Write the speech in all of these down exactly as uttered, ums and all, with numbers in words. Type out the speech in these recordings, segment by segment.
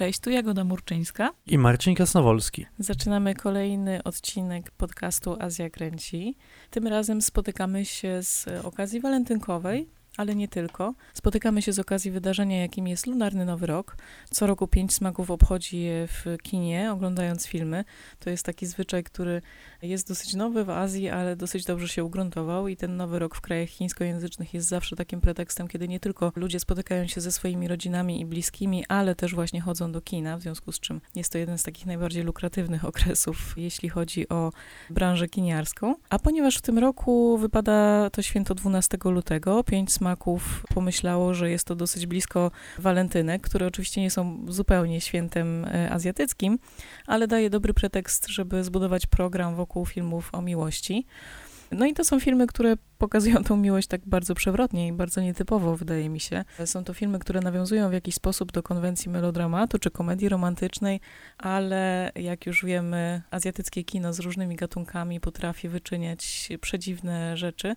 Cześć, tu Jagoda Murczyńska i Marcin Kasnowolski. Zaczynamy kolejny odcinek podcastu Azja Kręci. Tym razem spotykamy się z okazji walentynkowej, ale nie tylko. Spotykamy się z okazji wydarzenia, jakim jest Lunarny Nowy Rok. Co roku Pięć Smaków obchodzi je w kinie, oglądając filmy. To jest taki zwyczaj, który jest dosyć nowy w Azji, ale dosyć dobrze się ugruntował i ten Nowy Rok w krajach chińskojęzycznych jest zawsze takim pretekstem, kiedy nie tylko ludzie spotykają się ze swoimi rodzinami i bliskimi, ale też właśnie chodzą do kina, w związku z czym jest to jeden z takich najbardziej lukratywnych okresów, jeśli chodzi o branżę kiniarską. A ponieważ w tym roku wypada to święto dwunastego lutego, Pięć Smaków pomyślało, że jest to dosyć blisko walentynek, które oczywiście nie są zupełnie świętem azjatyckim, ale daje dobry pretekst, żeby zbudować program wokół filmów o miłości. No i to są filmy, które pokazują tą miłość tak bardzo przewrotnie i bardzo nietypowo, wydaje mi się. Są to filmy, które nawiązują w jakiś sposób do konwencji melodramatu czy komedii romantycznej, ale jak już wiemy, azjatyckie kino z różnymi gatunkami potrafi wyczyniać przedziwne rzeczy.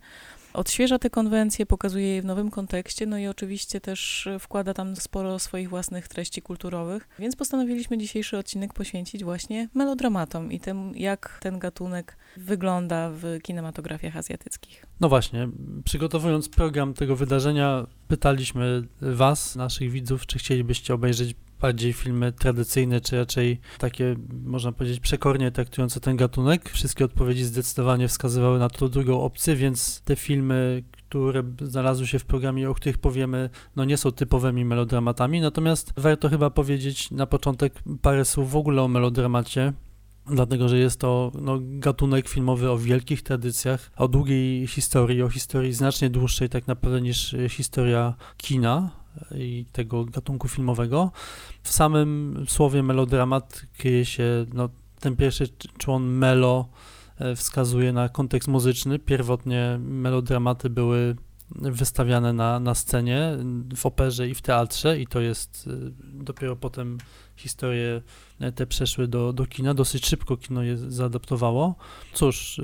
Odświeża te konwencje, pokazuje je w nowym kontekście, no i oczywiście też wkłada tam sporo swoich własnych treści kulturowych, więc postanowiliśmy dzisiejszy odcinek poświęcić właśnie melodramatom i temu, jak ten gatunek wygląda w kinematografiach azjatyckich. No właśnie, przygotowując program tego wydarzenia, pytaliśmy was, naszych widzów, czy chcielibyście obejrzeć bardziej filmy tradycyjne, czy raczej takie, można powiedzieć, przekornie traktujące ten gatunek. Wszystkie odpowiedzi zdecydowanie wskazywały na tą drugą opcję, więc te filmy, które znalazły się w programie, o których powiemy, no nie są typowymi melodramatami. Natomiast warto chyba powiedzieć na początek parę słów w ogóle o melodramacie, dlatego że jest to no, gatunek filmowy o wielkich tradycjach, o długiej historii, o historii znacznie dłuższej tak naprawdę niż historia kina i tego gatunku filmowego. W samym słowie melodramat kryje się, no, ten pierwszy człon melo wskazuje na kontekst muzyczny. Pierwotnie melodramaty były wystawiane na, na scenie, w operze i w teatrze i to jest dopiero potem historie te przeszły do, do kina. Dosyć szybko kino je zaadaptowało. Cóż,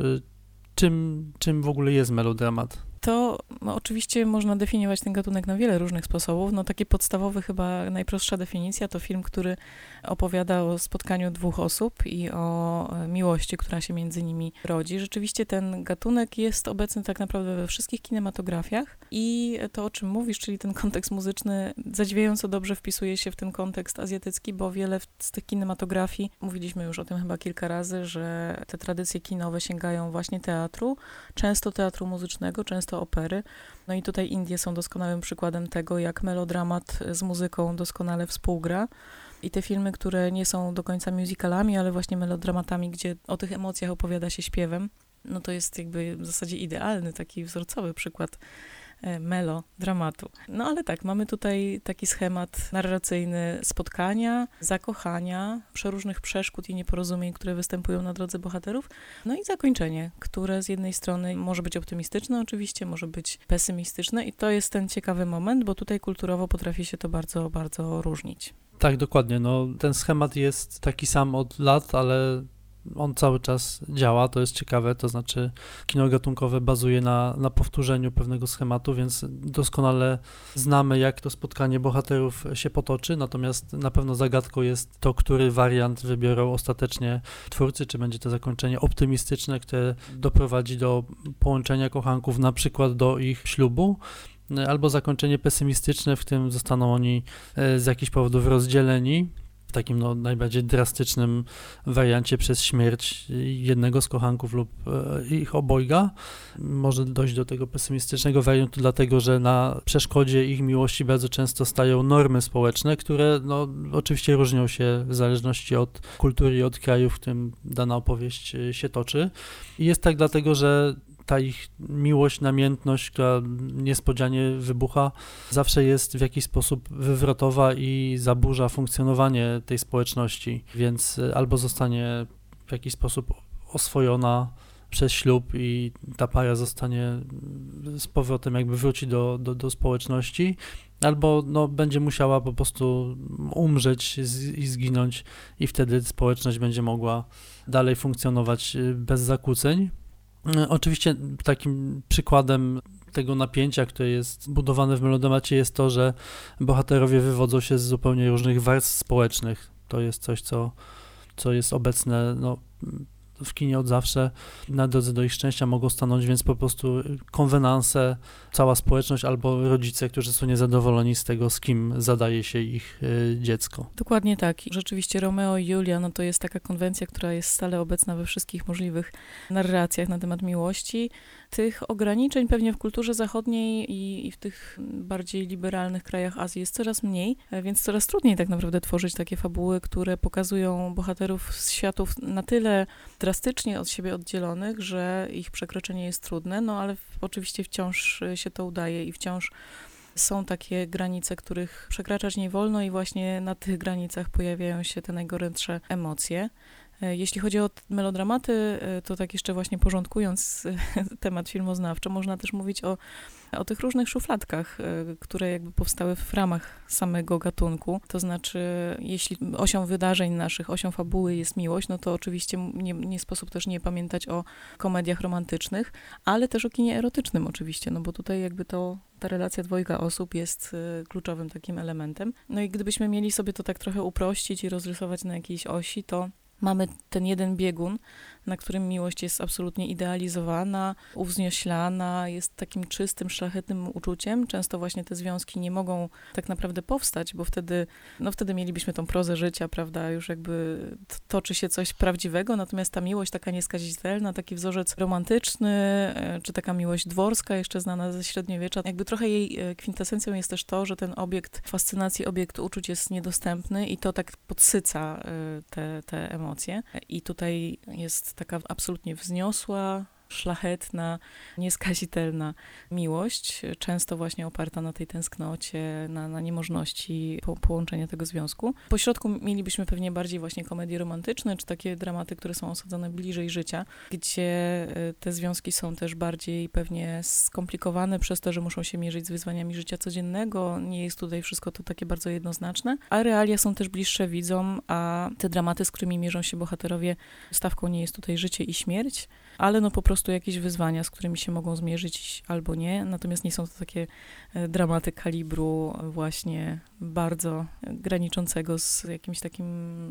czym, czym w ogóle jest melodramat? To no, oczywiście można definiować ten gatunek na wiele różnych sposobów. No takie podstawowe, chyba najprostsza definicja to film, który opowiada o spotkaniu dwóch osób i o miłości, która się między nimi rodzi. Rzeczywiście ten gatunek jest obecny tak naprawdę we wszystkich kinematografiach i to, o czym mówisz, czyli ten kontekst muzyczny, zadziwiająco dobrze wpisuje się w ten kontekst azjatycki, bo wiele z tych kinematografii, mówiliśmy już o tym chyba kilka razy, że te tradycje kinowe sięgają właśnie teatru, często teatru muzycznego, często to opery. No i tutaj Indie są doskonałym przykładem tego, jak melodramat z muzyką doskonale współgra. I te filmy, które nie są do końca musicalami, ale właśnie melodramatami, gdzie o tych emocjach opowiada się śpiewem, no to jest jakby w zasadzie idealny, taki wzorcowy przykład melodramatu. No ale tak, mamy tutaj taki schemat narracyjny spotkania, zakochania, przeróżnych przeszkód i nieporozumień, które występują na drodze bohaterów, no i zakończenie, które z jednej strony może być optymistyczne oczywiście, może być pesymistyczne i to jest ten ciekawy moment, bo tutaj kulturowo potrafi się to bardzo, bardzo różnić. Tak, dokładnie. No, ten schemat jest taki sam od lat, ale on cały czas działa, to jest ciekawe, to znaczy kino gatunkowe bazuje na, na powtórzeniu pewnego schematu, więc doskonale znamy, jak to spotkanie bohaterów się potoczy, natomiast na pewno zagadką jest to, który wariant wybiorą ostatecznie twórcy, czy będzie to zakończenie optymistyczne, które doprowadzi do połączenia kochanków, na przykład do ich ślubu, albo zakończenie pesymistyczne, w którym zostaną oni z jakichś powodów rozdzieleni, w takim no, najbardziej drastycznym wariancie przez śmierć jednego z kochanków lub ich obojga. Może dojść do tego pesymistycznego wariantu, dlatego że na przeszkodzie ich miłości bardzo często stają normy społeczne, które no, oczywiście różnią się w zależności od kultury i od kraju, w którym dana opowieść się toczy. I jest tak dlatego, że ta ich miłość, namiętność, która niespodzianie wybucha, zawsze jest w jakiś sposób wywrotowa i zaburza funkcjonowanie tej społeczności, więc albo zostanie w jakiś sposób oswojona przez ślub i ta para zostanie z powrotem, jakby wróci do, do, do społeczności, albo no, będzie musiała po prostu umrzeć z, i zginąć i wtedy społeczność będzie mogła dalej funkcjonować bez zakłóceń. Oczywiście takim przykładem tego napięcia, które jest budowane w melodemacie, jest to, że bohaterowie wywodzą się z zupełnie różnych warstw społecznych. To jest coś, co, co jest obecne no, w kinie od zawsze. Na drodze do ich szczęścia mogą stanąć więc po prostu konwenanse, cała społeczność albo rodzice, którzy są niezadowoleni z tego, z kim zadaje się ich dziecko. Dokładnie tak. Rzeczywiście Romeo i Julia no to jest taka konwencja, która jest stale obecna we wszystkich możliwych narracjach na temat miłości. Tych ograniczeń pewnie w kulturze zachodniej i, i w tych bardziej liberalnych krajach Azji jest coraz mniej, więc coraz trudniej tak naprawdę tworzyć takie fabuły, które pokazują bohaterów z światów na tyle drastycznie od siebie oddzielonych, że ich przekroczenie jest trudne, no ale oczywiście wciąż się to udaje i wciąż są takie granice, których przekraczać nie wolno i właśnie na tych granicach pojawiają się te najgorętsze emocje. Jeśli chodzi o melodramaty, to tak jeszcze właśnie porządkując temat filmoznawczy, można też mówić o, o tych różnych szufladkach, które jakby powstały w ramach samego gatunku. To znaczy, jeśli osią wydarzeń naszych, osią fabuły jest miłość, no to oczywiście nie, nie sposób też nie pamiętać o komediach romantycznych, ale też o kinie erotycznym oczywiście, no bo tutaj jakby to ta relacja dwojga osób jest kluczowym takim elementem. No i gdybyśmy mieli sobie to tak trochę uprościć i rozrysować na jakiejś osi, to mamy ten jeden biegun, na którym miłość jest absolutnie idealizowana, uwznieślana, jest takim czystym, szlachetnym uczuciem. Często właśnie te związki nie mogą tak naprawdę powstać, bo wtedy, no wtedy mielibyśmy tą prozę życia, prawda, już jakby toczy się coś prawdziwego, natomiast ta miłość taka nieskazitelna, taki wzorzec romantyczny, czy taka miłość dworska, jeszcze znana ze średniowiecza, jakby trochę jej kwintesencją jest też to, że ten obiekt fascynacji, obiekt uczuć jest niedostępny i to tak podsyca te, te emocje. I tutaj jest taka absolutnie wzniosła, szlachetna, nieskazitelna miłość, często właśnie oparta na tej tęsknocie, na, na niemożności po, połączenia tego związku. Po środku mielibyśmy pewnie bardziej właśnie komedie romantyczne, czy takie dramaty, które są osadzone bliżej życia, gdzie te związki są też bardziej pewnie skomplikowane przez to, że muszą się mierzyć z wyzwaniami życia codziennego, nie jest tutaj wszystko to takie bardzo jednoznaczne, a realia są też bliższe widzom, a te dramaty, z którymi mierzą się bohaterowie, stawką nie jest tutaj życie i śmierć, ale no po prostu jakieś wyzwania, z którymi się mogą zmierzyć albo nie, natomiast nie są to takie dramaty kalibru właśnie bardzo graniczącego z jakimś takim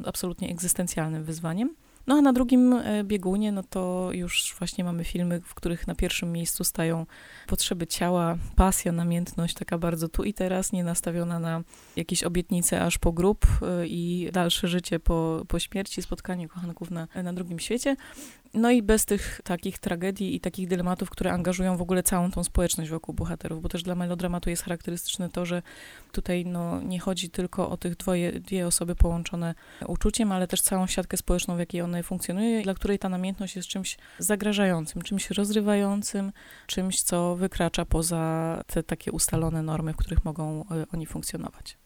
absolutnie egzystencjalnym wyzwaniem. No a na drugim biegunie, no to już właśnie mamy filmy, w których na pierwszym miejscu stają potrzeby ciała, pasja, namiętność, taka bardzo tu i teraz, nie nastawiona na jakieś obietnice aż po grób i dalsze życie po, po śmierci, spotkanie kochanków na, na drugim świecie. No i bez tych takich tragedii i takich dylematów, które angażują w ogóle całą tą społeczność wokół bohaterów, bo też dla melodramatu jest charakterystyczne to, że tutaj no, nie chodzi tylko o tych dwoje, dwie osoby połączone uczuciem, ale też całą siatkę społeczną, w jakiej one funkcjonuje, dla której ta namiętność jest czymś zagrażającym, czymś rozrywającym, czymś, co wykracza poza te takie ustalone normy, w których mogą oni funkcjonować.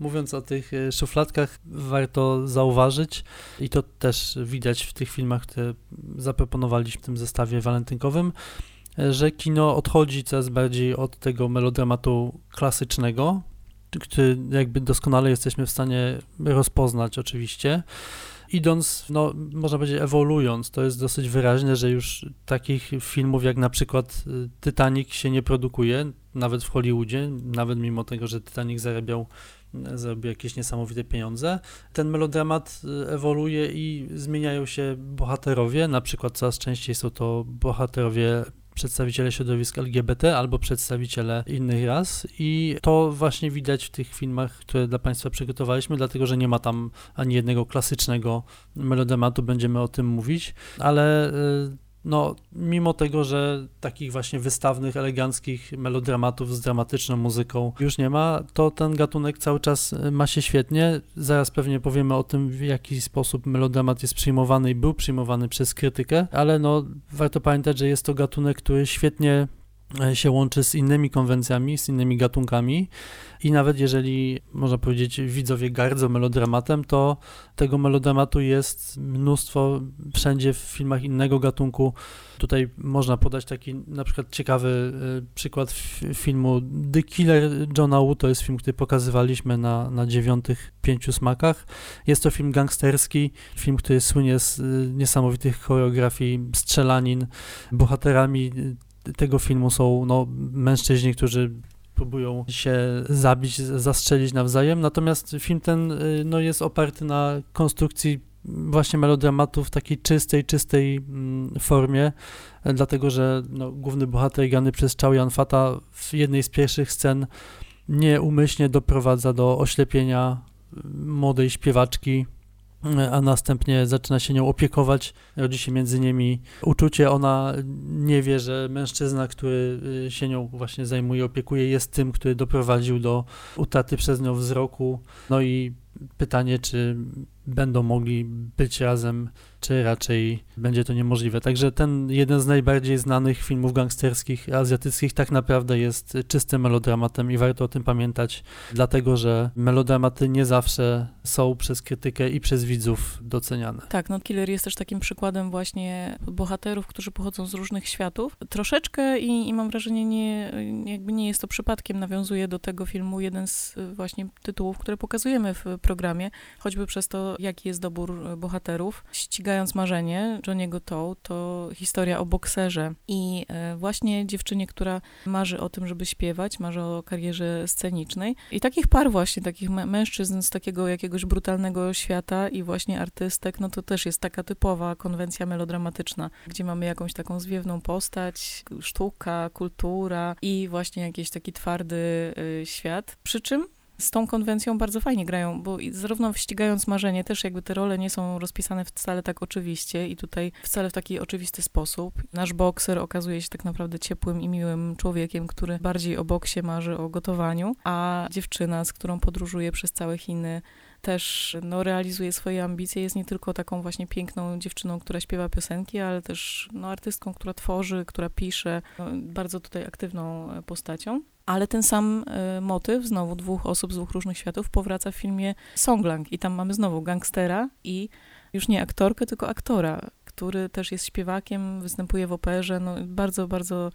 Mówiąc o tych szufladkach, warto zauważyć, i to też widać w tych filmach, które zaproponowaliśmy w tym zestawie walentynkowym, że kino odchodzi coraz bardziej od tego melodramatu klasycznego, który jakby doskonale jesteśmy w stanie rozpoznać oczywiście, idąc, no można powiedzieć ewoluując, to jest dosyć wyraźne, że już takich filmów jak na przykład Titanic się nie produkuje, nawet w Hollywoodzie, nawet mimo tego, że Titanic zarabiał zrobił jakieś niesamowite pieniądze. Ten melodramat ewoluuje i zmieniają się bohaterowie, na przykład coraz częściej są to bohaterowie przedstawiciele środowisk L G B T albo przedstawiciele innych ras i to właśnie widać w tych filmach, które dla Państwa przygotowaliśmy, dlatego że nie ma tam ani jednego klasycznego melodramatu, będziemy o tym mówić, ale no mimo tego, że takich właśnie wystawnych, eleganckich melodramatów z dramatyczną muzyką już nie ma, to ten gatunek cały czas ma się świetnie. Zaraz pewnie powiemy o tym, w jaki sposób melodramat jest przyjmowany i był przyjmowany przez krytykę, ale no warto pamiętać, że jest to gatunek, który świetnie się łączy z innymi konwencjami, z innymi gatunkami i nawet jeżeli, można powiedzieć, widzowie gardzą melodramatem, to tego melodramatu jest mnóstwo wszędzie w filmach innego gatunku. Tutaj można podać taki na przykład ciekawy przykład filmu The Killer Johna Woo, to jest film, który pokazywaliśmy na, na dziewiątych pięciu smakach. Jest to film gangsterski, film, który słynie z niesamowitych choreografii, strzelanin, bohaterami tego filmu są no, mężczyźni, którzy próbują się zabić, zastrzelić nawzajem, natomiast film ten no, jest oparty na konstrukcji właśnie melodramatu w takiej czystej, czystej formie, dlatego że no, główny bohater grany przez Chao Jan Fata w jednej z pierwszych scen nieumyślnie doprowadza do oślepienia młodej śpiewaczki, a następnie zaczyna się nią opiekować, rodzi się między nimi uczucie, ona nie wie, że mężczyzna, który się nią właśnie zajmuje, opiekuje, jest tym, który doprowadził do utraty przez nią wzroku, no i pytanie, czy będą mogli być razem, czy raczej będzie to niemożliwe. Także ten jeden z najbardziej znanych filmów gangsterskich, azjatyckich tak naprawdę jest czystym melodramatem i warto o tym pamiętać, dlatego że melodramaty nie zawsze są przez krytykę i przez widzów doceniane. Tak, no Killer jest też takim przykładem właśnie bohaterów, którzy pochodzą z różnych światów. Troszeczkę i, i mam wrażenie, nie, jakby nie jest to przypadkiem, nawiązuje do tego filmu jeden z właśnie tytułów, które pokazujemy w programie, choćby przez to, jaki jest dobór bohaterów. Ścigając marzenie Johnny'ego Toe to historia o bokserze i właśnie dziewczynie, która marzy o tym, żeby śpiewać, marzy o karierze scenicznej. I takich par właśnie, takich mężczyzn z takiego jakiegoś brutalnego świata i właśnie artystek, no to też jest taka typowa konwencja melodramatyczna, gdzie mamy jakąś taką zwiewną postać, sztuka, kultura i właśnie jakiś taki twardy świat. Przy czym z tą konwencją bardzo fajnie grają, bo zarówno ścigając marzenie też jakby te role nie są rozpisane wcale tak oczywiście i tutaj wcale w taki oczywisty sposób. Nasz bokser okazuje się tak naprawdę ciepłym i miłym człowiekiem, który bardziej o boksie marzy, o gotowaniu, a dziewczyna, z którą podróżuje przez całe Chiny, też no, realizuje swoje ambicje, jest nie tylko taką właśnie piękną dziewczyną, która śpiewa piosenki, ale też no, artystką, która tworzy, która pisze, no, bardzo tutaj aktywną postacią. Ale ten sam y, motyw, znowu dwóch osób z dwóch różnych światów, powraca w filmie Songlang i tam mamy znowu gangstera i już nie aktorkę, tylko aktora, który też jest śpiewakiem, występuje w operze. No, bardzo, bardzo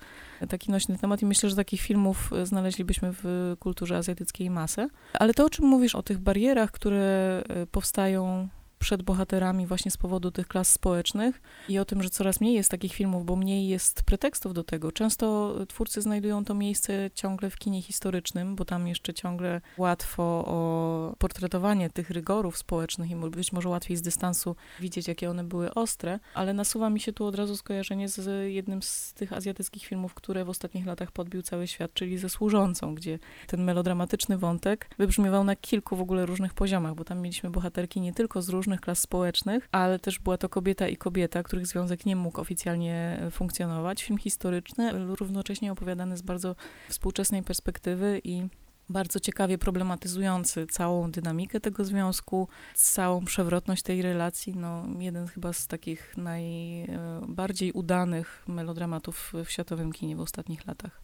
taki nośny temat i myślę, że takich filmów znaleźlibyśmy w kulturze azjatyckiej masę. Ale to, o czym mówisz, o tych barierach, które powstają przed bohaterami właśnie z powodu tych klas społecznych i o tym, że coraz mniej jest takich filmów, bo mniej jest pretekstów do tego. Często twórcy znajdują to miejsce ciągle w kinie historycznym, bo tam jeszcze ciągle łatwo o portretowanie tych rygorów społecznych i być może łatwiej z dystansu widzieć, jakie one były ostre, ale nasuwa mi się tu od razu skojarzenie z jednym z tych azjatyckich filmów, które w ostatnich latach podbił cały świat, czyli ze Służącą, gdzie ten melodramatyczny wątek wybrzmiewał na kilku w ogóle różnych poziomach, bo tam mieliśmy bohaterki nie tylko z różnych klas społecznych, ale też była to kobieta i kobieta, których związek nie mógł oficjalnie funkcjonować. Film historyczny, równocześnie opowiadany z bardzo współczesnej perspektywy i bardzo ciekawie problematyzujący całą dynamikę tego związku, całą przewrotność tej relacji. No, jeden chyba z takich najbardziej udanych melodramatów w światowym kinie w ostatnich latach.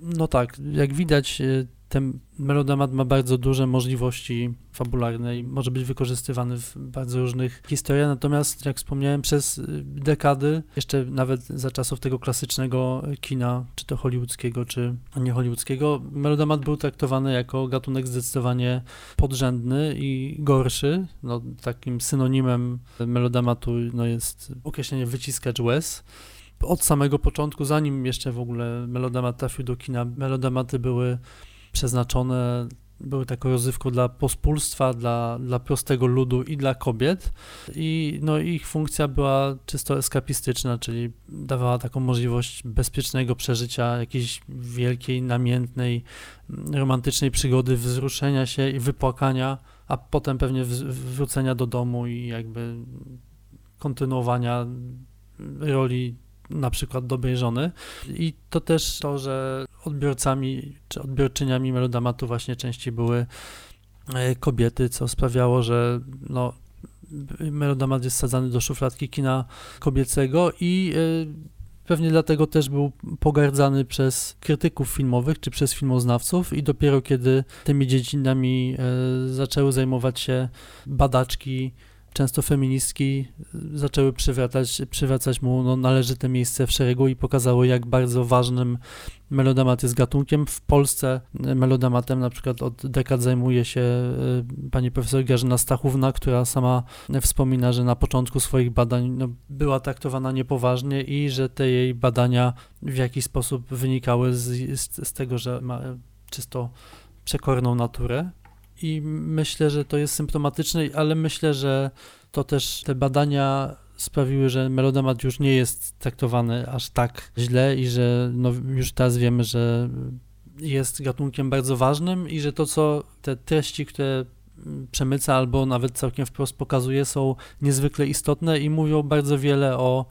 No tak, jak widać, ten melodramat ma bardzo duże możliwości fabularne i może być wykorzystywany w bardzo różnych historiach, natomiast jak wspomniałem, przez dekady, jeszcze nawet za czasów tego klasycznego kina, czy to hollywoodzkiego, czy nie hollywoodzkiego, melodramat był traktowany jako gatunek zdecydowanie podrzędny i gorszy. No, takim synonimem melodramatu no, jest określenie wyciskacz łez. Od samego początku, zanim jeszcze w ogóle melodramat trafił do kina, melodramaty były przeznaczone, były taką rozrywką dla pospólstwa, dla, dla prostego ludu i dla kobiet i no, ich funkcja była czysto eskapistyczna, czyli dawała taką możliwość bezpiecznego przeżycia jakiejś wielkiej, namiętnej, romantycznej przygody, wzruszenia się i wypłakania, a potem pewnie wrócenia do domu i jakby kontynuowania roli na przykład dobrej żony i to też to, że odbiorcami czy odbiorczyniami melodramatu właśnie częściej były kobiety, co sprawiało, że no, melodramat jest wsadzany do szufladki kina kobiecego i pewnie dlatego też był pogardzany przez krytyków filmowych czy przez filmoznawców i dopiero kiedy tymi dziedzinami zaczęły zajmować się badaczki często feministki zaczęły przywracać, przywracać mu no, należyte miejsce w szeregu i pokazały, jak bardzo ważnym melodramat jest gatunkiem. W Polsce melodramatem na przykład od dekad zajmuje się pani profesor Grażyna Stachówna, która sama wspomina, że na początku swoich badań no, była traktowana niepoważnie i że te jej badania w jakiś sposób wynikały z, z, z tego, że ma czysto przekorną naturę. I myślę, że to jest symptomatyczne, ale myślę, że to też te badania sprawiły, że melodramat już nie jest traktowany aż tak źle i że no już teraz wiemy, że jest gatunkiem bardzo ważnym i że to, co te treści, które przemyca albo nawet całkiem wprost pokazuje, są niezwykle istotne i mówią bardzo wiele o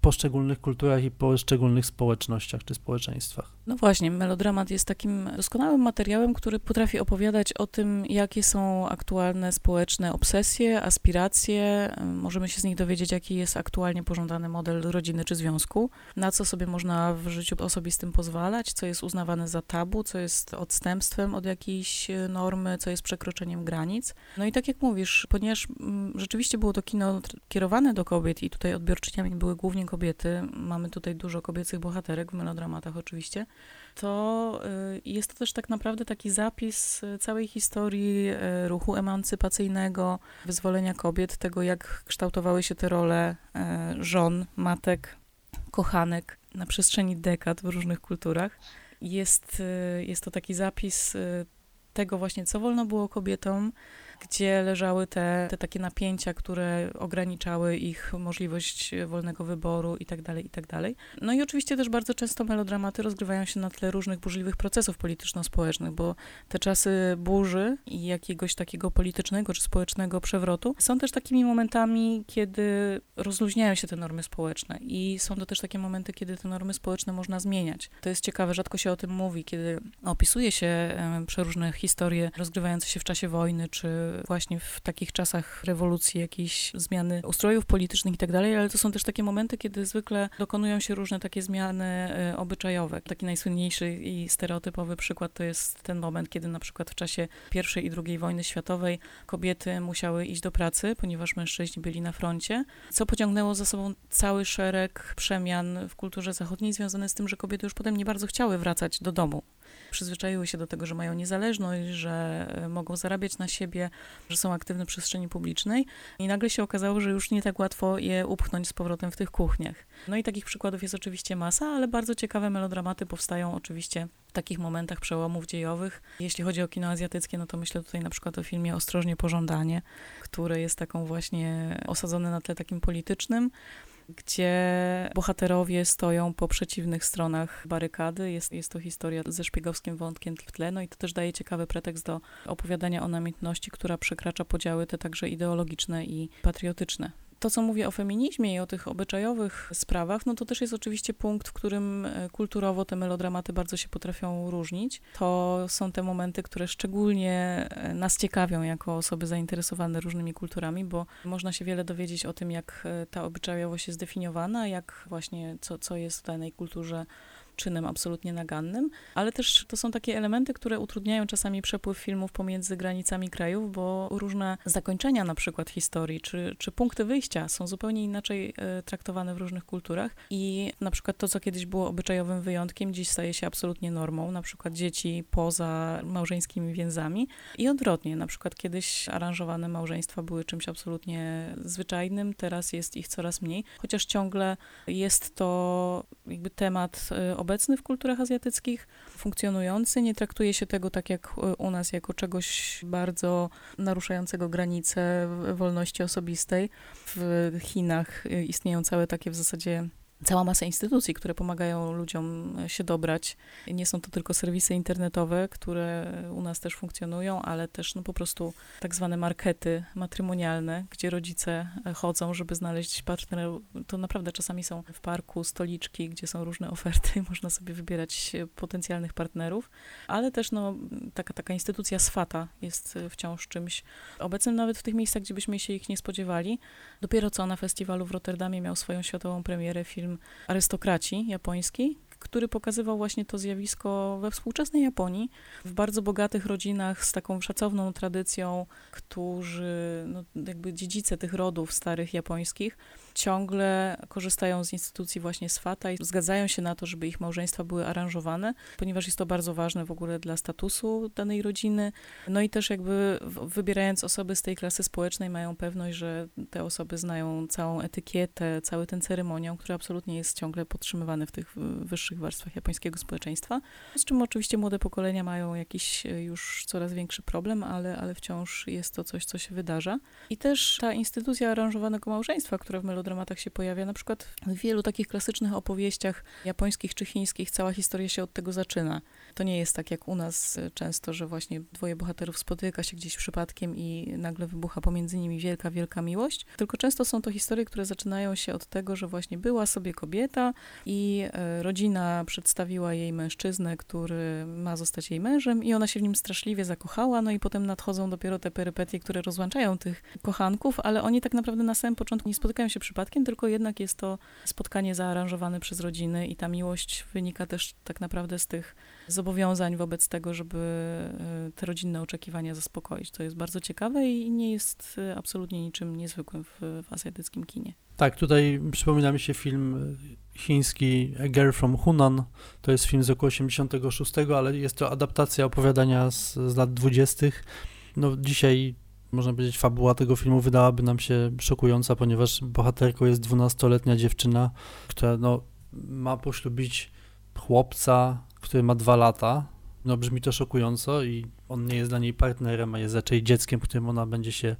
poszczególnych kulturach i poszczególnych społecznościach czy społeczeństwach. No właśnie, melodramat jest takim doskonałym materiałem, który potrafi opowiadać o tym, jakie są aktualne społeczne obsesje, aspiracje. Możemy się z nich dowiedzieć, jaki jest aktualnie pożądany model rodziny czy związku, na co sobie można w życiu osobistym pozwalać, co jest uznawane za tabu, co jest odstępstwem od jakiejś normy, co jest przekroczeniem granic. No i tak jak mówisz, ponieważ rzeczywiście było to kino kierowane do kobiet i tutaj odbiorczyniami były głównie kobiety, mamy tutaj dużo kobiecych bohaterek w melodramatach oczywiście, to jest to też tak naprawdę taki zapis całej historii ruchu emancypacyjnego, wyzwolenia kobiet, tego jak kształtowały się te role żon, matek, kochanek na przestrzeni dekad w różnych kulturach. Jest, jest to taki zapis tego właśnie, co wolno było kobietom, gdzie leżały te, te takie napięcia, które ograniczały ich możliwość wolnego wyboru i tak dalej, i tak dalej. No i oczywiście też bardzo często melodramaty rozgrywają się na tle różnych burzliwych procesów polityczno-społecznych, bo te czasy burzy i jakiegoś takiego politycznego czy społecznego przewrotu są też takimi momentami, kiedy rozluźniają się te normy społeczne i są to też takie momenty, kiedy te normy społeczne można zmieniać. To jest ciekawe, rzadko się o tym mówi, kiedy opisuje się przeróżne historie rozgrywające się w czasie wojny, czy właśnie w takich czasach rewolucji, jakiejś zmiany ustrojów politycznych i tak dalej, ale to są też takie momenty, kiedy zwykle dokonują się różne takie zmiany obyczajowe. Taki najsłynniejszy i stereotypowy przykład to jest ten moment, kiedy na przykład w czasie pierwszej i drugiej wojny światowej kobiety musiały iść do pracy, ponieważ mężczyźni byli na froncie, co pociągnęło za sobą cały szereg przemian w kulturze zachodniej związany z tym, że kobiety już potem nie bardzo chciały wracać do domu. Przyzwyczaiły się do tego, że mają niezależność, że mogą zarabiać na siebie, że są aktywne w przestrzeni publicznej i nagle się okazało, że już nie tak łatwo je upchnąć z powrotem w tych kuchniach. No i takich przykładów jest oczywiście masa, ale bardzo ciekawe melodramaty powstają oczywiście w takich momentach przełomów dziejowych. Jeśli chodzi o kino azjatyckie, no to myślę tutaj na przykład o filmie Ostrożnie pożądanie, które jest taką właśnie osadzone na tle takim politycznym, gdzie bohaterowie stoją po przeciwnych stronach barykady. Jest, jest to historia ze szpiegowskim wątkiem w tle, no i to też daje ciekawy pretekst do opowiadania o namiętności, która przekracza podziały te także ideologiczne i patriotyczne. To, co mówię o feminizmie i o tych obyczajowych sprawach, no to też jest oczywiście punkt, w którym kulturowo te melodramaty bardzo się potrafią różnić. To są te momenty, które szczególnie nas ciekawią jako osoby zainteresowane różnymi kulturami, bo można się wiele dowiedzieć o tym, jak ta obyczajowość jest definiowana, jak właśnie co, co jest w danej kulturze czynem absolutnie nagannym, ale też to są takie elementy, które utrudniają czasami przepływ filmów pomiędzy granicami krajów, bo różne zakończenia na przykład historii, czy, czy punkty wyjścia są zupełnie inaczej traktowane w różnych kulturach i na przykład to, co kiedyś było obyczajowym wyjątkiem, dziś staje się absolutnie normą, na przykład dzieci poza małżeńskimi więzami i odwrotnie, na przykład kiedyś aranżowane małżeństwa były czymś absolutnie zwyczajnym, teraz jest ich coraz mniej, chociaż ciągle jest to jakby temat obyczajowy, obecny w kulturach azjatyckich, funkcjonujący, nie traktuje się tego tak jak u nas, jako czegoś bardzo naruszającego granice wolności osobistej. W Chinach istnieją całe takie w zasadzie cała masa instytucji, które pomagają ludziom się dobrać. Nie są to tylko serwisy internetowe, które u nas też funkcjonują, ale też no, po prostu tak zwane markety matrymonialne, gdzie rodzice chodzą, żeby znaleźć partnera. To naprawdę czasami są w parku stoliczki, gdzie są różne oferty i można sobie wybierać potencjalnych partnerów, ale też no, taka, taka instytucja swata jest wciąż czymś obecnym, nawet w tych miejscach, gdzie byśmy się ich nie spodziewali. Dopiero co na festiwalu w Rotterdamie miał swoją światową premierę film Arystokraci japoński, który pokazywał właśnie to zjawisko we współczesnej Japonii, w bardzo bogatych rodzinach z taką szacowną tradycją, którzy, no jakby dziedzice tych rodów starych japońskich, ciągle korzystają z instytucji właśnie swata i zgadzają się na to, żeby ich małżeństwa były aranżowane, ponieważ jest to bardzo ważne w ogóle dla statusu danej rodziny. No i też jakby wybierając osoby z tej klasy społecznej mają pewność, że te osoby znają całą etykietę, cały ten ceremoniał, który absolutnie jest ciągle podtrzymywany w tych wyższych warstwach japońskiego społeczeństwa, z czym oczywiście młode pokolenia mają jakiś już coraz większy problem, ale, ale wciąż jest to coś, co się wydarza. I też ta instytucja aranżowanego małżeństwa, która w melodramatach się pojawia, na przykład w wielu takich klasycznych opowieściach japońskich czy chińskich, cała historia się od tego zaczyna. To nie jest tak jak u nas często, że właśnie dwoje bohaterów spotyka się gdzieś przypadkiem i nagle wybucha pomiędzy nimi wielka, wielka miłość, tylko często są to historie, które zaczynają się od tego, że właśnie była sobie kobieta i rodzina przedstawiła jej mężczyznę, który ma zostać jej mężem i ona się w nim straszliwie zakochała, no i potem nadchodzą dopiero te perypetie, które rozłączają tych kochanków, ale oni tak naprawdę na samym początku nie spotykają się przypadkiem, tylko jednak jest to spotkanie zaaranżowane przez rodziny i ta miłość wynika też tak naprawdę z tych zobowiązań wobec tego, żeby te rodzinne oczekiwania zaspokoić. To jest bardzo ciekawe i nie jest absolutnie niczym niezwykłym w, w azjatyckim kinie. Tak, tutaj przypomina mi się film chiński A Girl from Hunan. To jest film z roku osiemdziesiątego szóstego, ale jest to adaptacja opowiadania z, z lat dwudziestych. No dzisiaj, można powiedzieć, fabuła tego filmu wydałaby nam się szokująca, ponieważ bohaterką jest dwunastoletnia dziewczyna, która no, ma poślubić chłopca, który ma dwa lata. No brzmi to szokująco i on nie jest dla niej partnerem, a jest raczej dzieckiem, którym ona będzie się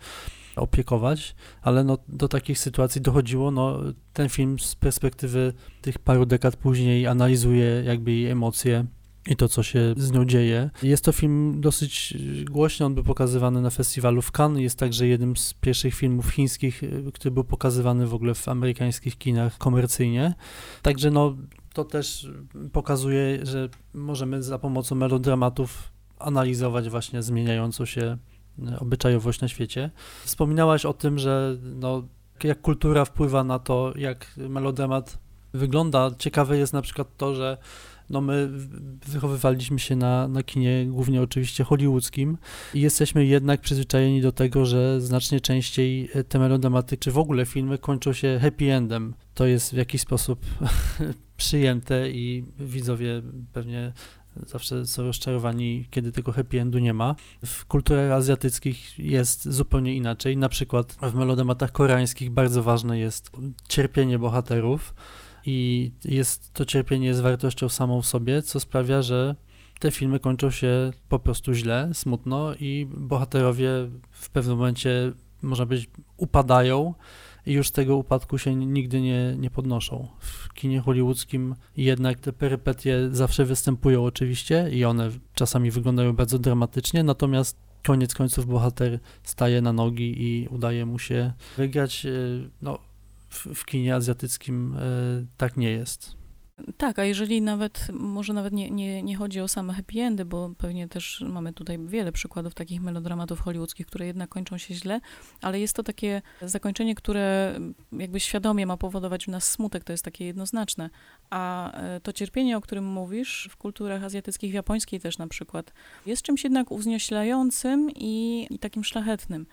opiekować, ale no, do takich sytuacji dochodziło. No, ten film z perspektywy tych paru dekad później analizuje jakby jej emocje i to, co się z nią dzieje. Jest to film dosyć głośny, on był pokazywany na festiwalu w Cannes, jest także jednym z pierwszych filmów chińskich, który był pokazywany w ogóle w amerykańskich kinach komercyjnie. Także no, to też pokazuje, że możemy za pomocą melodramatów analizować właśnie zmieniającą się obyczajowość na świecie. Wspominałaś o tym, że no, jak kultura wpływa na to, jak melodramat wygląda. Ciekawe jest na przykład to, że no my wychowywaliśmy się na, na kinie głównie oczywiście hollywoodzkim i jesteśmy jednak przyzwyczajeni do tego, że znacznie częściej te melodramaty, czy w ogóle filmy kończą się happy endem. To jest w jakiś sposób przyjęte i widzowie pewnie zawsze są rozczarowani, kiedy tego happy endu nie ma. W kulturach azjatyckich jest zupełnie inaczej. Na przykład w melodramatach koreańskich bardzo ważne jest cierpienie bohaterów i jest to cierpienie z wartością samą w sobie, co sprawia, że te filmy kończą się po prostu źle, smutno i bohaterowie w pewnym momencie, można powiedzieć, upadają i już z tego upadku się nigdy nie, nie podnoszą. W kinie hollywoodzkim jednak te perypetie zawsze występują oczywiście i one czasami wyglądają bardzo dramatycznie, natomiast koniec końców bohater staje na nogi i udaje mu się wygrać. No, w, w kinie azjatyckim tak nie jest. Tak, a jeżeli nawet, może nawet nie, nie, nie chodzi o same happy endy, bo pewnie też mamy tutaj wiele przykładów takich melodramatów hollywoodzkich, które jednak kończą się źle, ale jest to takie zakończenie, które jakby świadomie ma powodować w nas smutek, to jest takie jednoznaczne, a to cierpienie, o którym mówisz, w kulturach azjatyckich, w japońskiej też na przykład, jest czymś jednak uwznioślającym i, i takim szlachetnym.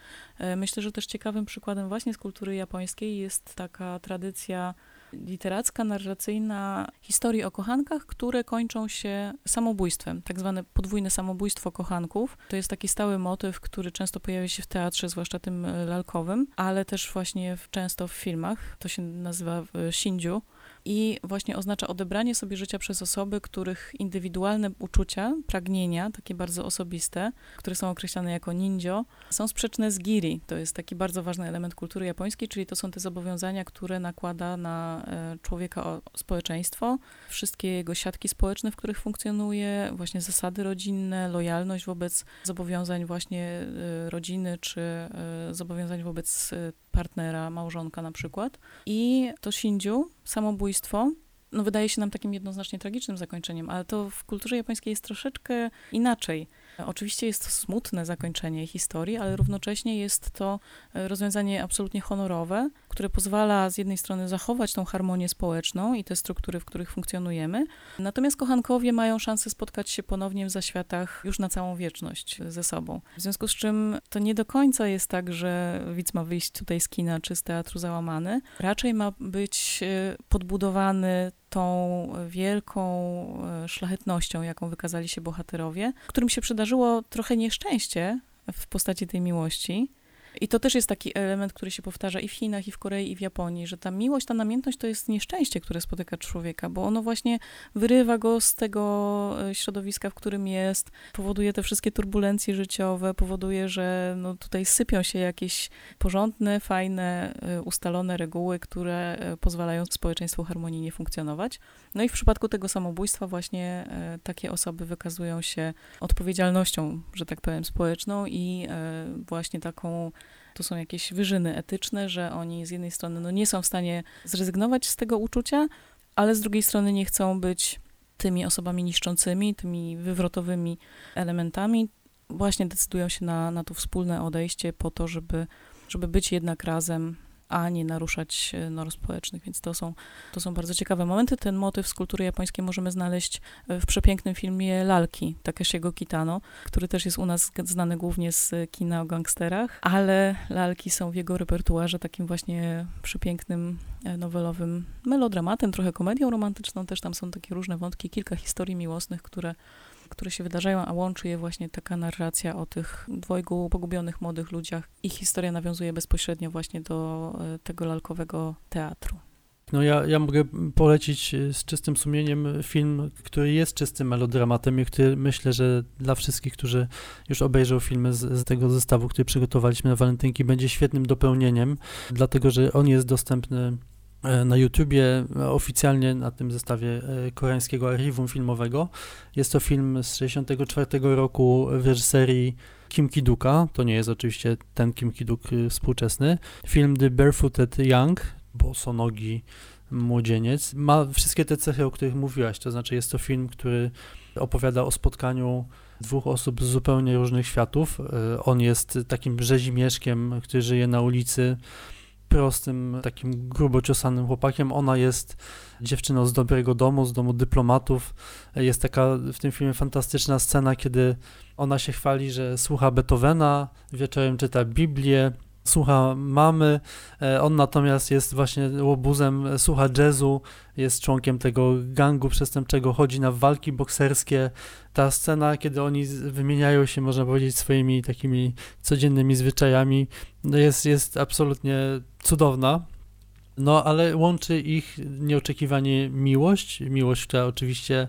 Myślę, że też ciekawym przykładem właśnie z kultury japońskiej jest taka tradycja literacka, narracyjna historii o kochankach, które kończą się samobójstwem, tak zwane podwójne samobójstwo kochanków. To jest taki stały motyw, który często pojawia się w teatrze, zwłaszcza tym lalkowym, ale też właśnie w, często w filmach. To się nazywa shinju i właśnie oznacza odebranie sobie życia przez osoby, których indywidualne uczucia, pragnienia, takie bardzo osobiste, które są określane jako ninjo, są sprzeczne z giri. To jest taki bardzo ważny element kultury japońskiej, czyli to są te zobowiązania, które nakłada na człowieka społeczeństwo, wszystkie jego siatki społeczne, w których funkcjonuje, właśnie zasady rodzinne, lojalność wobec zobowiązań właśnie rodziny, czy zobowiązań wobec partnera, małżonka na przykład. I to shinju, samobójstwo, no wydaje się nam takim jednoznacznie tragicznym zakończeniem, ale to w kulturze japońskiej jest troszeczkę inaczej. Oczywiście jest to smutne zakończenie historii, ale równocześnie jest to rozwiązanie absolutnie honorowe, które pozwala z jednej strony zachować tą harmonię społeczną i te struktury, w których funkcjonujemy. Natomiast kochankowie mają szansę spotkać się ponownie w zaświatach już na całą wieczność ze sobą. W związku z czym to nie do końca jest tak, że widz ma wyjść tutaj z kina czy z teatru załamany. Raczej ma być podbudowany tą wielką szlachetnością, jaką wykazali się bohaterowie, którym się przydarzyło trochę nieszczęście w postaci tej miłości. I to też jest taki element, który się powtarza i w Chinach, i w Korei, i w Japonii, że ta miłość, ta namiętność to jest nieszczęście, które spotyka człowieka, bo ono właśnie wyrywa go z tego środowiska, w którym jest, powoduje te wszystkie turbulencje życiowe, powoduje, że no tutaj sypią się jakieś porządne, fajne, ustalone reguły, które pozwalają społeczeństwu harmonijnie funkcjonować. No i w przypadku tego samobójstwa właśnie takie osoby wykazują się odpowiedzialnością, że tak powiem, społeczną i właśnie taką. To są jakieś wyżyny etyczne, że oni z jednej strony no, nie są w stanie zrezygnować z tego uczucia, ale z drugiej strony nie chcą być tymi osobami niszczącymi, tymi wywrotowymi elementami. Właśnie decydują się na, na to wspólne odejście po to, żeby, żeby być jednak razem, a nie naruszać norm społecznych. Więc to są, to są bardzo ciekawe momenty. Ten motyw z kultury japońskiej możemy znaleźć w przepięknym filmie Lalki, Takeshiego Kitano, który też jest u nas znany głównie z kina o gangsterach, ale Lalki są w jego repertuarze takim właśnie przepięknym, nowelowym melodramatem, trochę komedią romantyczną. Też tam są takie różne wątki, kilka historii miłosnych, które, które się wydarzają, a łączy je właśnie taka narracja o tych dwojgu pogubionych młodych ludziach. Ich historia nawiązuje bezpośrednio właśnie do tego lalkowego teatru. No ja, ja mogę polecić z czystym sumieniem film, który jest czystym melodramatem i który myślę, że dla wszystkich, którzy już obejrzą filmy z, z tego zestawu, który przygotowaliśmy na walentynki, będzie świetnym dopełnieniem, dlatego że on jest dostępny na YouTubie oficjalnie na tym zestawie koreańskiego archiwum filmowego. Jest to film z tysiąc dziewięćset sześćdziesiątego czwartego roku w reżyserii Kim Ki-duka, to nie jest oczywiście ten Kim Ki-duk współczesny. Film The Barefooted Young, Bosonogi Młodzieniec, ma wszystkie te cechy, o których mówiłaś, to znaczy jest to film, który opowiada o spotkaniu dwóch osób z zupełnie różnych światów. On jest takim rzezimieszkiem, który żyje na ulicy, prostym, takim grubo ciosanym chłopakiem. Ona jest dziewczyną z dobrego domu, z domu dyplomatów. Jest taka w tym filmie fantastyczna scena, kiedy ona się chwali, że słucha Beethovena, wieczorem czyta Biblię, słucha mamy. On natomiast jest właśnie łobuzem, słucha jazzu, jest członkiem tego gangu przestępczego, chodzi na walki bokserskie. Ta scena, kiedy oni wymieniają się, można powiedzieć, swoimi takimi codziennymi zwyczajami, jest, jest absolutnie cudowna. No, ale łączy ich nieoczekiwanie miłość, miłość, która oczywiście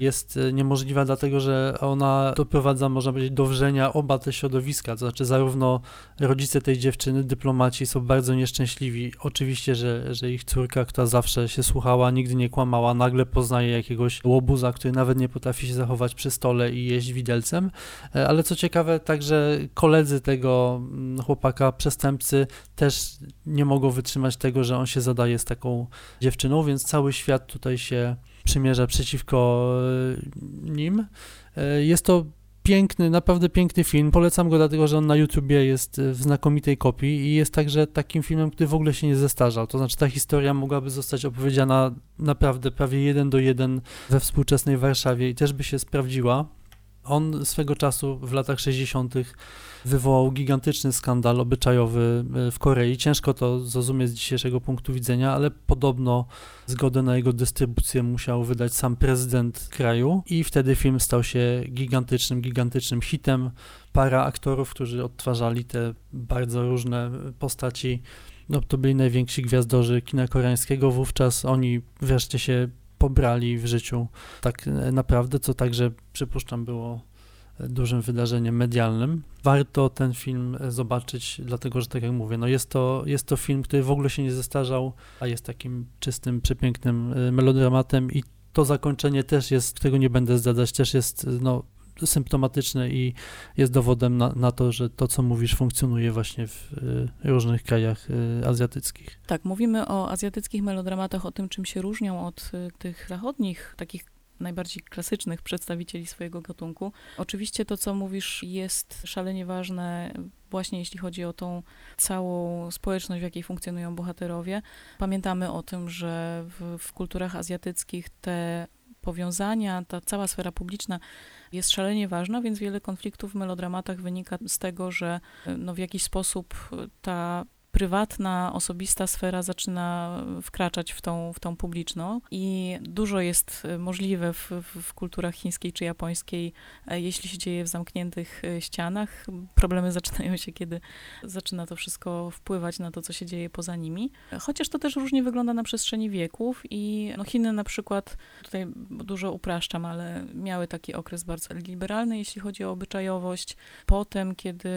jest niemożliwa, dlatego że ona doprowadza, można powiedzieć, do wrzenia oba te środowiska, to znaczy zarówno rodzice tej dziewczyny, dyplomaci, są bardzo nieszczęśliwi. Oczywiście, że, że ich córka, która zawsze się słuchała, nigdy nie kłamała, nagle poznaje jakiegoś łobuza, który nawet nie potrafi się zachować przy stole i jeść widelcem, ale co ciekawe, także koledzy tego chłopaka, przestępcy, też nie mogą wytrzymać tego, że on się zadaje z taką dziewczyną, więc cały świat tutaj się przymierza przeciwko nim. Jest to piękny, naprawdę piękny film. Polecam go dlatego, że on na YouTubie jest w znakomitej kopii i jest także takim filmem, który w ogóle się nie zestarzał. To znaczy ta historia mogłaby zostać opowiedziana naprawdę prawie jeden do jeden we współczesnej Warszawie i też by się sprawdziła. On swego czasu w latach sześćdziesiątych wywołał gigantyczny skandal obyczajowy w Korei. Ciężko to zrozumieć z dzisiejszego punktu widzenia, ale podobno zgodę na jego dystrybucję musiał wydać sam prezydent kraju i wtedy film stał się gigantycznym, gigantycznym hitem. Para aktorów, którzy odtwarzali te bardzo różne postaci, no to byli najwięksi gwiazdorzy kina koreańskiego. Wówczas oni wreszcie się pobrali w życiu tak naprawdę, co także, przypuszczam, było dużym wydarzeniem medialnym. Warto ten film zobaczyć, dlatego że, tak jak mówię, no jest to, jest to film, który w ogóle się nie zestarzał, a jest takim czystym, przepięknym melodramatem i to zakończenie też jest, którego nie będę zdradzać, też jest no, symptomatyczne i jest dowodem na, na to, że to, co mówisz, funkcjonuje właśnie w różnych krajach azjatyckich. Tak, mówimy o azjatyckich melodramatach, o tym, czym się różnią od tych zachodnich, takich najbardziej klasycznych przedstawicieli swojego gatunku. Oczywiście to, co mówisz, jest szalenie ważne właśnie jeśli chodzi o tą całą społeczność, w jakiej funkcjonują bohaterowie. Pamiętamy o tym, że w, w kulturach azjatyckich te powiązania, ta cała sfera publiczna jest szalenie ważna, więc wiele konfliktów w melodramatach wynika z tego, że no, w jakiś sposób ta prywatna, osobista sfera zaczyna wkraczać w tą, w tą publiczną i dużo jest możliwe w, w kulturach chińskiej czy japońskiej, jeśli się dzieje w zamkniętych ścianach. Problemy zaczynają się, kiedy zaczyna to wszystko wpływać na to, co się dzieje poza nimi. Chociaż to też różnie wygląda na przestrzeni wieków i no Chiny na przykład, tutaj dużo upraszczam, ale miały taki okres bardzo liberalny, jeśli chodzi o obyczajowość. Potem, kiedy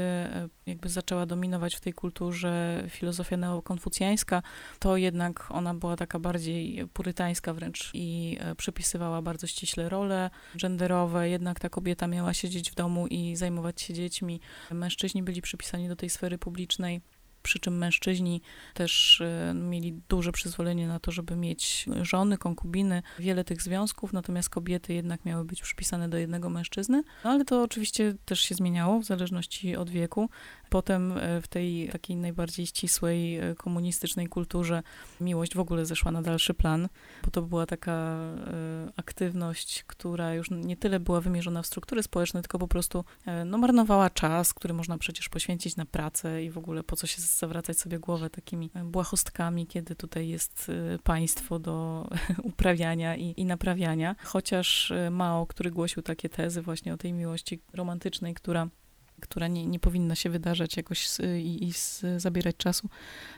jakby zaczęła dominować w tej kulturze filozofia neokonfucjańska, to jednak ona była taka bardziej purytańska wręcz i przypisywała bardzo ściśle role genderowe, jednak ta kobieta miała siedzieć w domu i zajmować się dziećmi. Mężczyźni byli przypisani do tej sfery publicznej, przy czym mężczyźni też mieli duże przyzwolenie na to, żeby mieć żony, konkubiny, wiele tych związków, natomiast kobiety jednak miały być przypisane do jednego mężczyzny. No, ale to oczywiście też się zmieniało w zależności od wieku. Potem w tej takiej najbardziej ścisłej, komunistycznej kulturze miłość w ogóle zeszła na dalszy plan, bo to była taka aktywność, która już nie tyle była wymierzona w struktury społeczne, tylko po prostu no, marnowała czas, który można przecież poświęcić na pracę i w ogóle po co się zawracać sobie głowę takimi błahostkami, kiedy tutaj jest państwo do uprawiania i, i naprawiania. Chociaż Mao, który głosił takie tezy właśnie o tej miłości romantycznej, która która nie, nie powinna się wydarzać jakoś z, i, i z, zabierać czasu.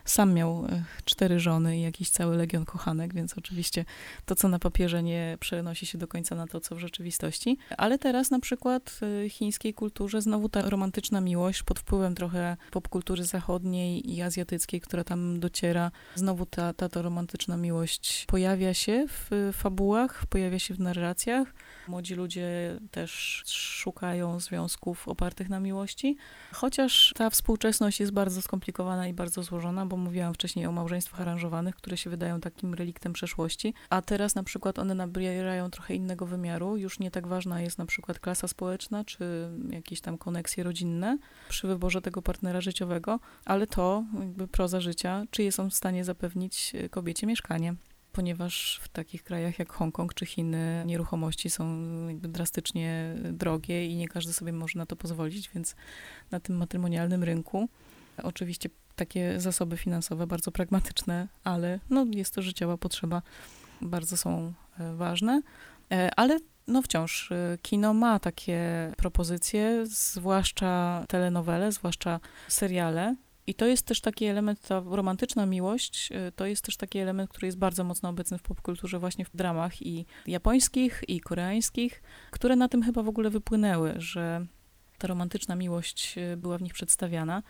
Sam miał cztery żony i jakiś cały legion kochanek, więc oczywiście to, co na papierze, nie przenosi się do końca na to, co w rzeczywistości. Ale teraz na przykład w chińskiej kulturze znowu ta romantyczna miłość pod wpływem trochę popkultury zachodniej i azjatyckiej, która tam dociera, znowu ta, ta, ta romantyczna miłość pojawia się w fabułach, pojawia się w narracjach. Młodzi ludzie też szukają związków opartych na miłości, miłości, chociaż ta współczesność jest bardzo skomplikowana i bardzo złożona, bo mówiłam wcześniej o małżeństwach aranżowanych, które się wydają takim reliktem przeszłości, a teraz na przykład one nabierają trochę innego wymiaru, już nie tak ważna jest na przykład klasa społeczna, czy jakieś tam koneksje rodzinne przy wyborze tego partnera życiowego, ale to jakby proza życia, czy są w stanie zapewnić kobiecie mieszkanie. Ponieważ w takich krajach jak Hongkong czy Chiny nieruchomości są jakby drastycznie drogie i nie każdy sobie może na to pozwolić, więc na tym matrymonialnym rynku oczywiście takie zasoby finansowe bardzo pragmatyczne, ale no, jest to życiowa potrzeba, bardzo są ważne, ale no wciąż kino ma takie propozycje, zwłaszcza telenowele, zwłaszcza seriale. I to jest też taki element, ta romantyczna miłość, to jest też taki element, który jest bardzo mocno obecny w popkulturze właśnie w dramach i japońskich, i koreańskich, które na tym chyba w ogóle wypłynęły, że ta romantyczna miłość była w nich przedstawiana.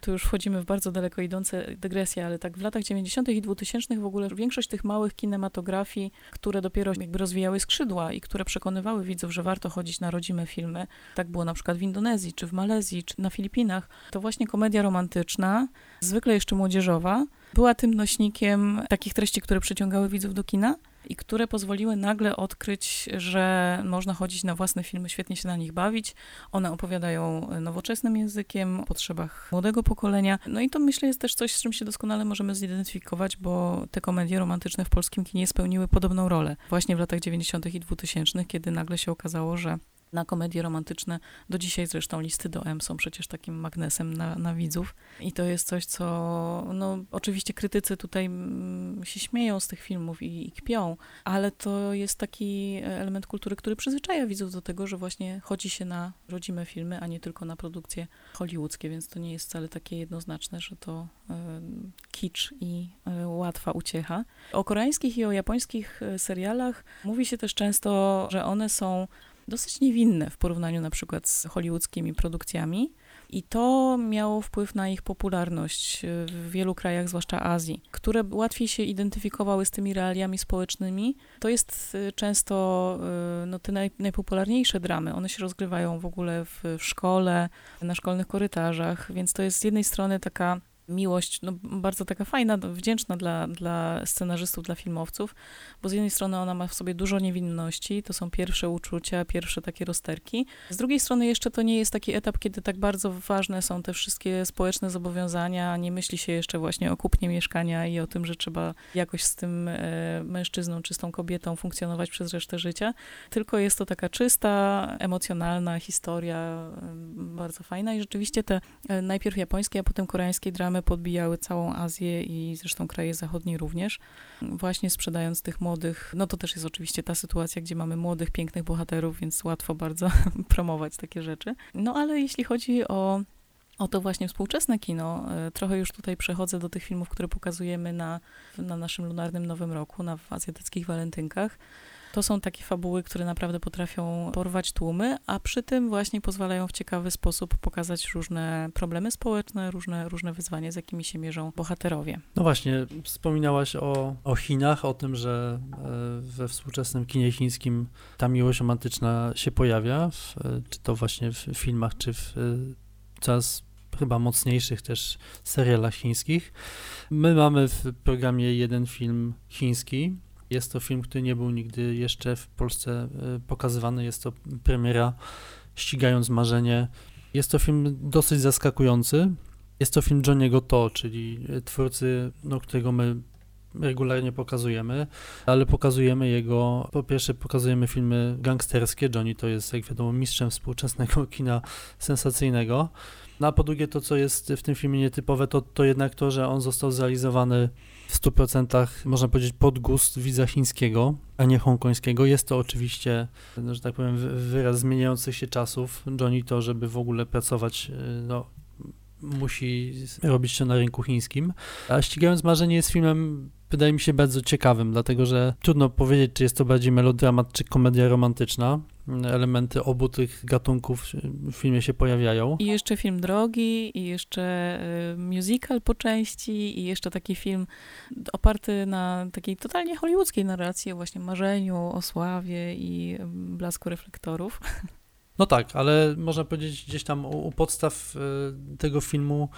Tu już wchodzimy w bardzo daleko idące dygresje, ale tak w latach dziewięćdziesiątych i dwutysięcznych w ogóle większość tych małych kinematografii, które dopiero jakby rozwijały skrzydła i które przekonywały widzów, że warto chodzić na rodzime filmy, tak było na przykład w Indonezji, czy w Malezji, czy na Filipinach, to właśnie komedia romantyczna, zwykle jeszcze młodzieżowa, była tym nośnikiem takich treści, które przyciągały widzów do kina i które pozwoliły nagle odkryć, że można chodzić na własne filmy, świetnie się na nich bawić. One opowiadają nowoczesnym językiem, o potrzebach młodego pokolenia. No i to myślę jest też coś, z czym się doskonale możemy zidentyfikować, bo te komedie romantyczne w polskim kinie spełniły podobną rolę. Właśnie w latach dziewięćdziesiątych i dwutysięcznych, kiedy nagle się okazało, że na komedie romantyczne, do dzisiaj zresztą Listy do M są przecież takim magnesem na, na widzów. I to jest coś, co no oczywiście krytycy tutaj mm, się śmieją z tych filmów i, i kpią, ale to jest taki element kultury, który przyzwyczaja widzów do tego, że właśnie chodzi się na rodzime filmy, a nie tylko na produkcje hollywoodzkie, więc to nie jest wcale takie jednoznaczne, że to y, kicz i y, łatwa uciecha. O koreańskich i o japońskich serialach mówi się też często, że one są dosyć niewinne w porównaniu na przykład z hollywoodzkimi produkcjami i to miało wpływ na ich popularność w wielu krajach, zwłaszcza Azji, które łatwiej się identyfikowały z tymi realiami społecznymi. To jest często no, te naj, najpopularniejsze dramy, one się rozgrywają w ogóle w szkole, na szkolnych korytarzach, więc to jest z jednej strony taka miłość, no bardzo taka fajna, wdzięczna dla, dla scenarzystów, dla filmowców, bo z jednej strony ona ma w sobie dużo niewinności, to są pierwsze uczucia, pierwsze takie rozterki. Z drugiej strony jeszcze to nie jest taki etap, kiedy tak bardzo ważne są te wszystkie społeczne zobowiązania, nie myśli się jeszcze właśnie o kupnie mieszkania i o tym, że trzeba jakoś z tym mężczyzną czy z tą kobietą funkcjonować przez resztę życia, tylko jest to taka czysta, emocjonalna historia, bardzo fajna i rzeczywiście te najpierw japońskie, a potem koreańskie dramy podbijały całą Azję i zresztą kraje zachodnie również, właśnie sprzedając tych młodych, no to też jest oczywiście ta sytuacja, gdzie mamy młodych, pięknych bohaterów, więc łatwo bardzo promować takie rzeczy. No ale jeśli chodzi o O to właśnie współczesne kino. Trochę już tutaj przechodzę do tych filmów, które pokazujemy na, na naszym Lunarnym Nowym Roku, na w azjatyckich walentynkach. To są takie fabuły, które naprawdę potrafią porwać tłumy, a przy tym właśnie pozwalają w ciekawy sposób pokazać różne problemy społeczne, różne, różne wyzwania, z jakimi się mierzą bohaterowie. No właśnie, wspominałaś o, o Chinach, o tym, że we współczesnym kinie chińskim ta miłość romantyczna się pojawia, w, czy to właśnie w filmach, czy w coraz chyba mocniejszych też serialach chińskich. My mamy w programie jeden film chiński. Jest to film, który nie był nigdy jeszcze w Polsce pokazywany. Jest to premiera Ścigając Marzenie. Jest to film dosyć zaskakujący. Jest to film Johnny'ego Toe, czyli twórcy, no, którego my regularnie pokazujemy, ale pokazujemy jego, po pierwsze pokazujemy filmy gangsterskie, Johnny Toe jest, jak wiadomo, mistrzem współczesnego kina sensacyjnego, no a po drugie to, co jest w tym filmie nietypowe, to, to jednak to, że on został zrealizowany w stu procentach, można powiedzieć, pod gust widza chińskiego, a nie hongkońskiego. Jest to oczywiście, no, że tak powiem, wyraz zmieniających się czasów. Johnny Toe, żeby w ogóle pracować, no, musi robić to na rynku chińskim, a Ścigając Marzenie jest filmem, wydaje mi się, bardzo ciekawym, dlatego że trudno powiedzieć, czy jest to bardziej melodramat, czy komedia romantyczna. Elementy obu tych gatunków w filmie się pojawiają. I jeszcze film drogi, i jeszcze musical po części, i jeszcze taki film oparty na takiej totalnie hollywoodzkiej narracji o właśnie marzeniu, o sławie i blasku reflektorów. No tak, ale można powiedzieć, gdzieś tam u, u podstaw y, tego filmu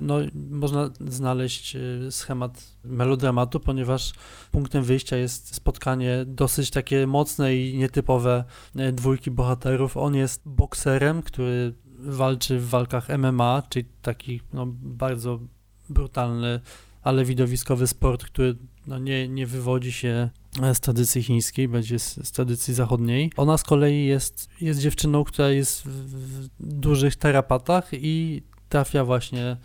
no, można znaleźć y, schemat melodramatu, ponieważ punktem wyjścia jest spotkanie dosyć takie mocne i nietypowe y, dwójki bohaterów. On jest bokserem, który walczy w walkach M M A, czyli taki no, bardzo brutalny, ale widowiskowy sport, który no, nie, nie wywodzi się z tradycji chińskiej, będzie z, z tradycji zachodniej. Ona z kolei jest, jest dziewczyną, która jest w, w dużych tarapatach i trafia właśnie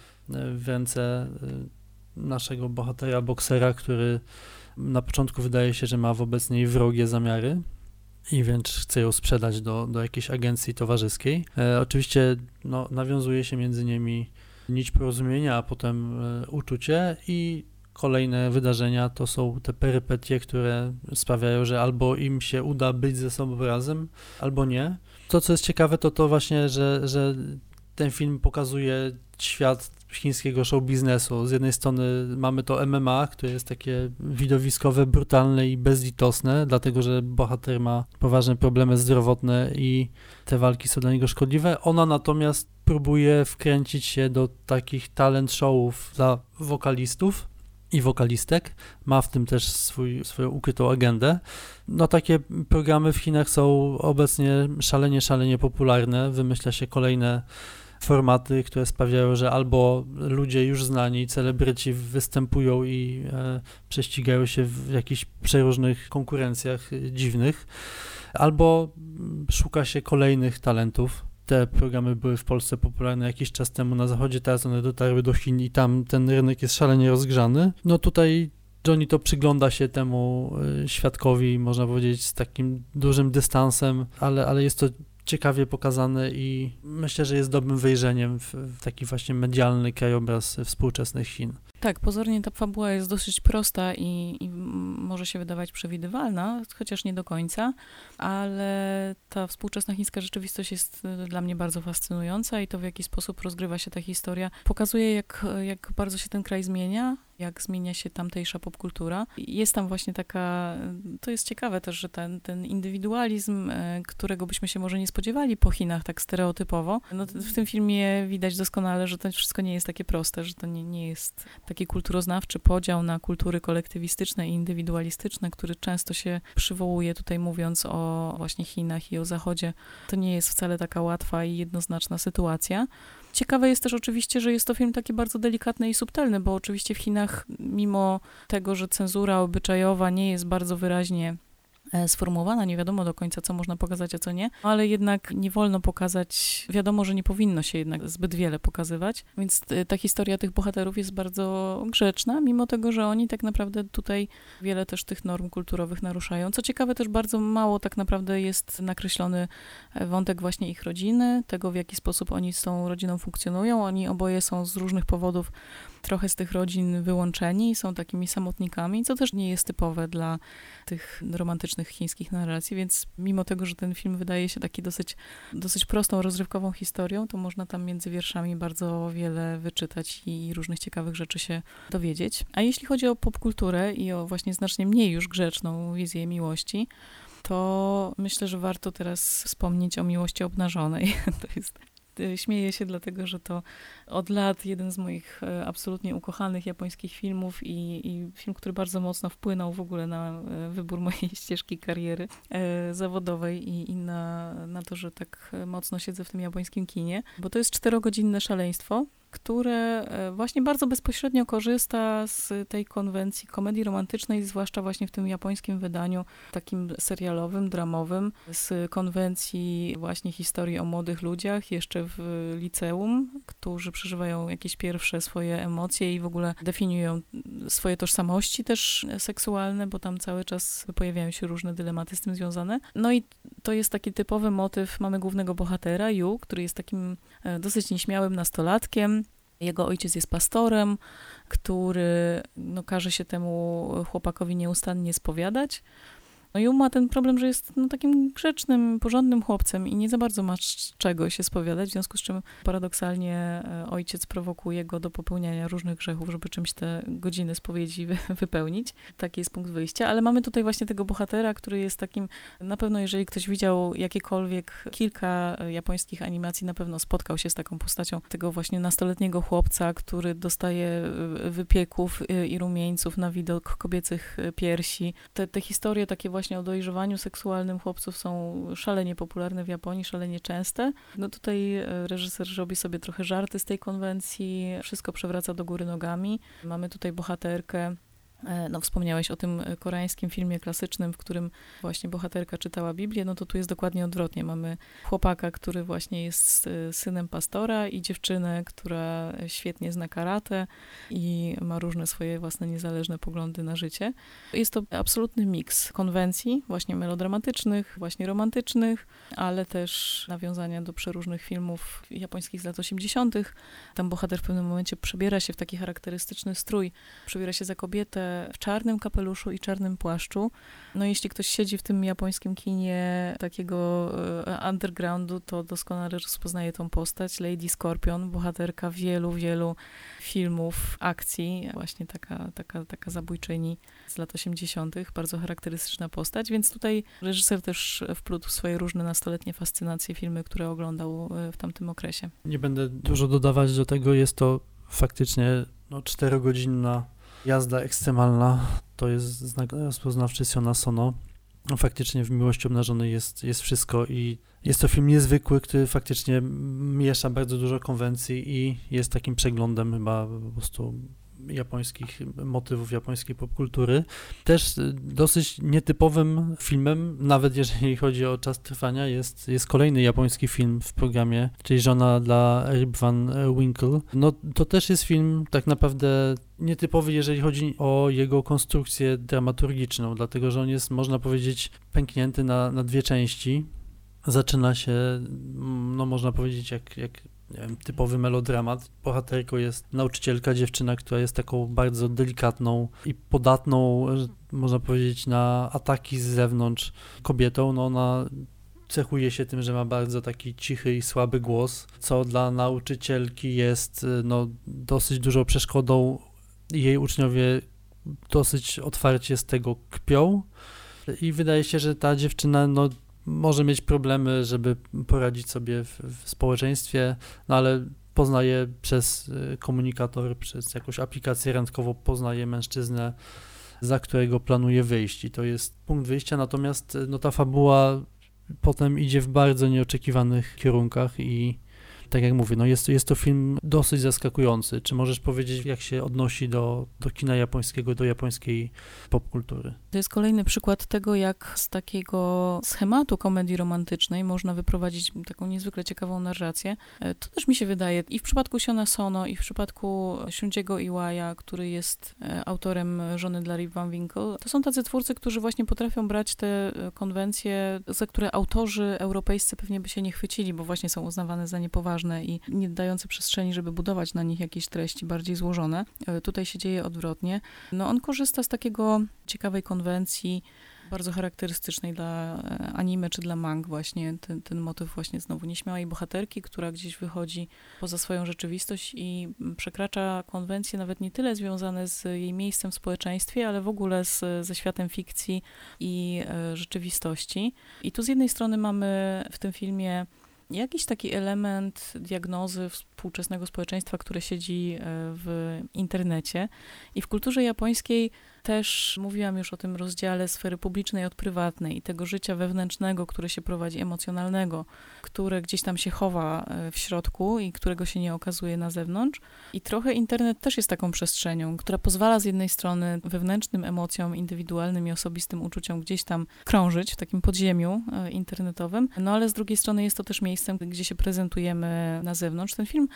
w ręce naszego bohatera, boksera, który na początku wydaje się, że ma wobec niej wrogie zamiary i wręcz chce ją sprzedać do, do jakiejś agencji towarzyskiej. E, oczywiście no, nawiązuje się między nimi nić porozumienia, a potem e, uczucie i kolejne wydarzenia to są te perypetie, które sprawiają, że albo im się uda być ze sobą razem, albo nie. To, co jest ciekawe, to to właśnie, że, że ten film pokazuje świat chińskiego show biznesu. Z jednej strony mamy to M M A, które jest takie widowiskowe, brutalne i bezlitosne, dlatego że bohater ma poważne problemy zdrowotne i te walki są dla niego szkodliwe. Ona natomiast próbuje wkręcić się do takich talent showów dla wokalistów i wokalistek, ma w tym też swój, swoją ukrytą agendę. No takie programy w Chinach są obecnie szalenie, szalenie popularne. Wymyśla się kolejne formaty, które sprawiają, że albo ludzie już znani, celebryci występują i e, prześcigają się w jakichś przeróżnych konkurencjach dziwnych, albo szuka się kolejnych talentów. Te programy były w Polsce popularne jakiś czas temu na zachodzie, teraz one dotarły do Chin i tam ten rynek jest szalenie rozgrzany. No tutaj Johnny Toe przygląda się temu świadkowi, można powiedzieć, z takim dużym dystansem, ale, ale jest to ciekawie pokazane i myślę, że jest dobrym wejrzeniem w, w taki właśnie medialny krajobraz współczesnych Chin. Tak, pozornie ta fabuła jest dosyć prosta i, i może się wydawać przewidywalna, chociaż nie do końca, ale ta współczesna chińska rzeczywistość jest dla mnie bardzo fascynująca i to, w jaki sposób rozgrywa się ta historia, pokazuje, jak, jak bardzo się ten kraj zmienia, jak zmienia się tamtejsza popkultura. Jest tam właśnie taka, to jest ciekawe też, że ten, ten indywidualizm, którego byśmy się może nie spodziewali po Chinach tak stereotypowo, no w tym filmie widać doskonale, że to wszystko nie jest takie proste, że to nie, nie jest taki kulturoznawczy podział na kultury kolektywistyczne i indywidualistyczne, który często się przywołuje tutaj, mówiąc o właśnie Chinach i o Zachodzie. To nie jest wcale taka łatwa i jednoznaczna sytuacja. Ciekawe jest też oczywiście, że jest to film taki bardzo delikatny i subtelny, bo oczywiście w Chinach, mimo tego, że cenzura obyczajowa nie jest bardzo wyraźnie sformułowana, nie wiadomo do końca, co można pokazać, a co nie, ale jednak nie wolno pokazać, wiadomo, że nie powinno się jednak zbyt wiele pokazywać, więc ta historia tych bohaterów jest bardzo grzeczna, mimo tego, że oni tak naprawdę tutaj wiele też tych norm kulturowych naruszają. Co ciekawe, też bardzo mało tak naprawdę jest nakreślony wątek właśnie ich rodziny, tego, w jaki sposób oni z tą rodziną funkcjonują. Oni oboje są z różnych powodów trochę z tych rodzin wyłączeni, są takimi samotnikami, co też nie jest typowe dla tych romantycznych chińskich narracji, więc mimo tego, że ten film wydaje się taki dosyć, dosyć prostą, rozrywkową historią, to można tam między wierszami bardzo wiele wyczytać i różnych ciekawych rzeczy się dowiedzieć. A jeśli chodzi o popkulturę i o właśnie znacznie mniej już grzeczną wizję miłości, to myślę, że warto teraz wspomnieć o Miłości obnażonej. To jest... Śmieję się dlatego, że to od lat jeden z moich absolutnie ukochanych japońskich filmów i, i film, który bardzo mocno wpłynął w ogóle na wybór mojej ścieżki kariery zawodowej i, i na, na to, że tak mocno siedzę w tym japońskim kinie, bo to jest czterogodzinne szaleństwo, które właśnie bardzo bezpośrednio korzysta z tej konwencji komedii romantycznej, zwłaszcza właśnie w tym japońskim wydaniu takim serialowym, dramowym, z konwencji właśnie historii o młodych ludziach jeszcze w liceum, którzy przeżywają jakieś pierwsze swoje emocje i w ogóle definiują swoje tożsamości też seksualne, bo tam cały czas pojawiają się różne dylematy z tym związane. No i to jest taki typowy motyw. Mamy głównego bohatera, Yu, który jest takim dosyć nieśmiałym nastolatkiem. Jego ojciec jest pastorem, który no, każe się temu chłopakowi nieustannie spowiadać. No i on ma ten problem, że jest no, takim grzecznym, porządnym chłopcem i nie za bardzo ma z czego się spowiadać, w związku z czym paradoksalnie ojciec prowokuje go do popełniania różnych grzechów, żeby czymś te godziny spowiedzi wypełnić. Taki jest punkt wyjścia, ale mamy tutaj właśnie tego bohatera, który jest takim, na pewno jeżeli ktoś widział jakiekolwiek kilka japońskich animacji, na pewno spotkał się z taką postacią tego właśnie nastoletniego chłopca, który dostaje wypieków i rumieńców na widok kobiecych piersi. Te, te historie takie właśnie o dojrzewaniu seksualnym chłopców są szalenie popularne w Japonii, szalenie częste. No tutaj reżyser robi sobie trochę żarty z tej konwencji, wszystko przewraca do góry nogami. Mamy tutaj bohaterkę, no wspomniałeś o tym koreańskim filmie klasycznym, w którym właśnie bohaterka czytała Biblię, no to tu jest dokładnie odwrotnie. Mamy chłopaka, który właśnie jest synem pastora i dziewczynę, która świetnie zna karate i ma różne swoje własne niezależne poglądy na życie. Jest to absolutny miks konwencji właśnie melodramatycznych, właśnie romantycznych, ale też nawiązania do przeróżnych filmów japońskich z lat osiemdziesiątych. Tam bohater w pewnym momencie przebiera się w taki charakterystyczny strój, przebiera się za kobietę w czarnym kapeluszu i czarnym płaszczu. No jeśli ktoś siedzi w tym japońskim kinie takiego undergroundu, to doskonale rozpoznaje tą postać. Lady Scorpion, bohaterka wielu, wielu filmów akcji, właśnie taka, taka, taka zabójczyni z lat osiemdziesiątych, bardzo charakterystyczna postać, więc tutaj reżyser też wplótł swoje różne nastoletnie fascynacje, filmy, które oglądał w tamtym okresie. Nie będę dużo dodawać do tego, jest to faktycznie no, czterogodzinna jazda ekstremalna, to jest znak rozpoznawczy Siona Sono. Faktycznie w Miłości obnażonej jest, jest wszystko i jest to film niezwykły, który faktycznie miesza bardzo dużo konwencji i jest takim przeglądem chyba po prostu japońskich motywów, japońskiej popkultury. Też dosyć nietypowym filmem, nawet jeżeli chodzi o czas trwania, jest, jest kolejny japoński film w programie, czyli Żona dla Rip Van Winkle. No to też jest film tak naprawdę nietypowy, jeżeli chodzi o jego konstrukcję dramaturgiczną, dlatego że on jest, można powiedzieć, pęknięty na, na dwie części. Zaczyna się, no można powiedzieć, jak, jak nie wiem, typowy melodramat. Bohaterką jest nauczycielka, dziewczyna, która jest taką bardzo delikatną i podatną, można powiedzieć, na ataki z zewnątrz kobietą. No ona cechuje się tym, że ma bardzo taki cichy i słaby głos, co dla nauczycielki jest no, dosyć dużą przeszkodą. Jej uczniowie dosyć otwarcie z tego kpią i wydaje się, że ta dziewczyna no, może mieć problemy, żeby poradzić sobie w, w społeczeństwie, no ale poznaje przez komunikator, przez jakąś aplikację randkową, poznaje mężczyznę, za którego planuje wyjść i to jest punkt wyjścia, natomiast no, ta fabuła potem idzie w bardzo nieoczekiwanych kierunkach i tak jak mówię, no jest, jest to film dosyć zaskakujący. Czy możesz powiedzieć, jak się odnosi do, do kina japońskiego, do japońskiej popkultury? To jest kolejny przykład tego, jak z takiego schematu komedii romantycznej można wyprowadzić taką niezwykle ciekawą narrację. To też mi się wydaje i w przypadku Siona Sono, i w przypadku Shunjiego Iwaja, który jest autorem Żony dla Rip Van Winkle. To są tacy twórcy, którzy właśnie potrafią brać te konwencje, za które autorzy europejscy pewnie by się nie chwycili, bo właśnie są uznawane za niepoważne i nie dające przestrzeni, żeby budować na nich jakieś treści bardziej złożone. Tutaj się dzieje odwrotnie. No on korzysta z takiego ciekawej konwencji, bardzo charakterystycznej dla anime czy dla mang właśnie, ten, ten motyw właśnie znowu nieśmiałej bohaterki, która gdzieś wychodzi poza swoją rzeczywistość i przekracza konwencje nawet nie tyle związane z jej miejscem w społeczeństwie, ale w ogóle z, ze światem fikcji i e, rzeczywistości. I tu z jednej strony mamy w tym filmie jakiś taki element diagnozy współczesnego społeczeństwa, które siedzi w internecie. I w kulturze japońskiej też mówiłam już o tym rozdziale sfery publicznej od prywatnej i tego życia wewnętrznego, które się prowadzi, emocjonalnego, które gdzieś tam się chowa w środku i którego się nie okazuje na zewnątrz. I trochę internet też jest taką przestrzenią, która pozwala z jednej strony wewnętrznym emocjom, indywidualnym i osobistym uczuciom gdzieś tam krążyć w takim podziemiu internetowym, no ale z drugiej strony jest to też miejscem, gdzie się prezentujemy na zewnątrz. Ten film,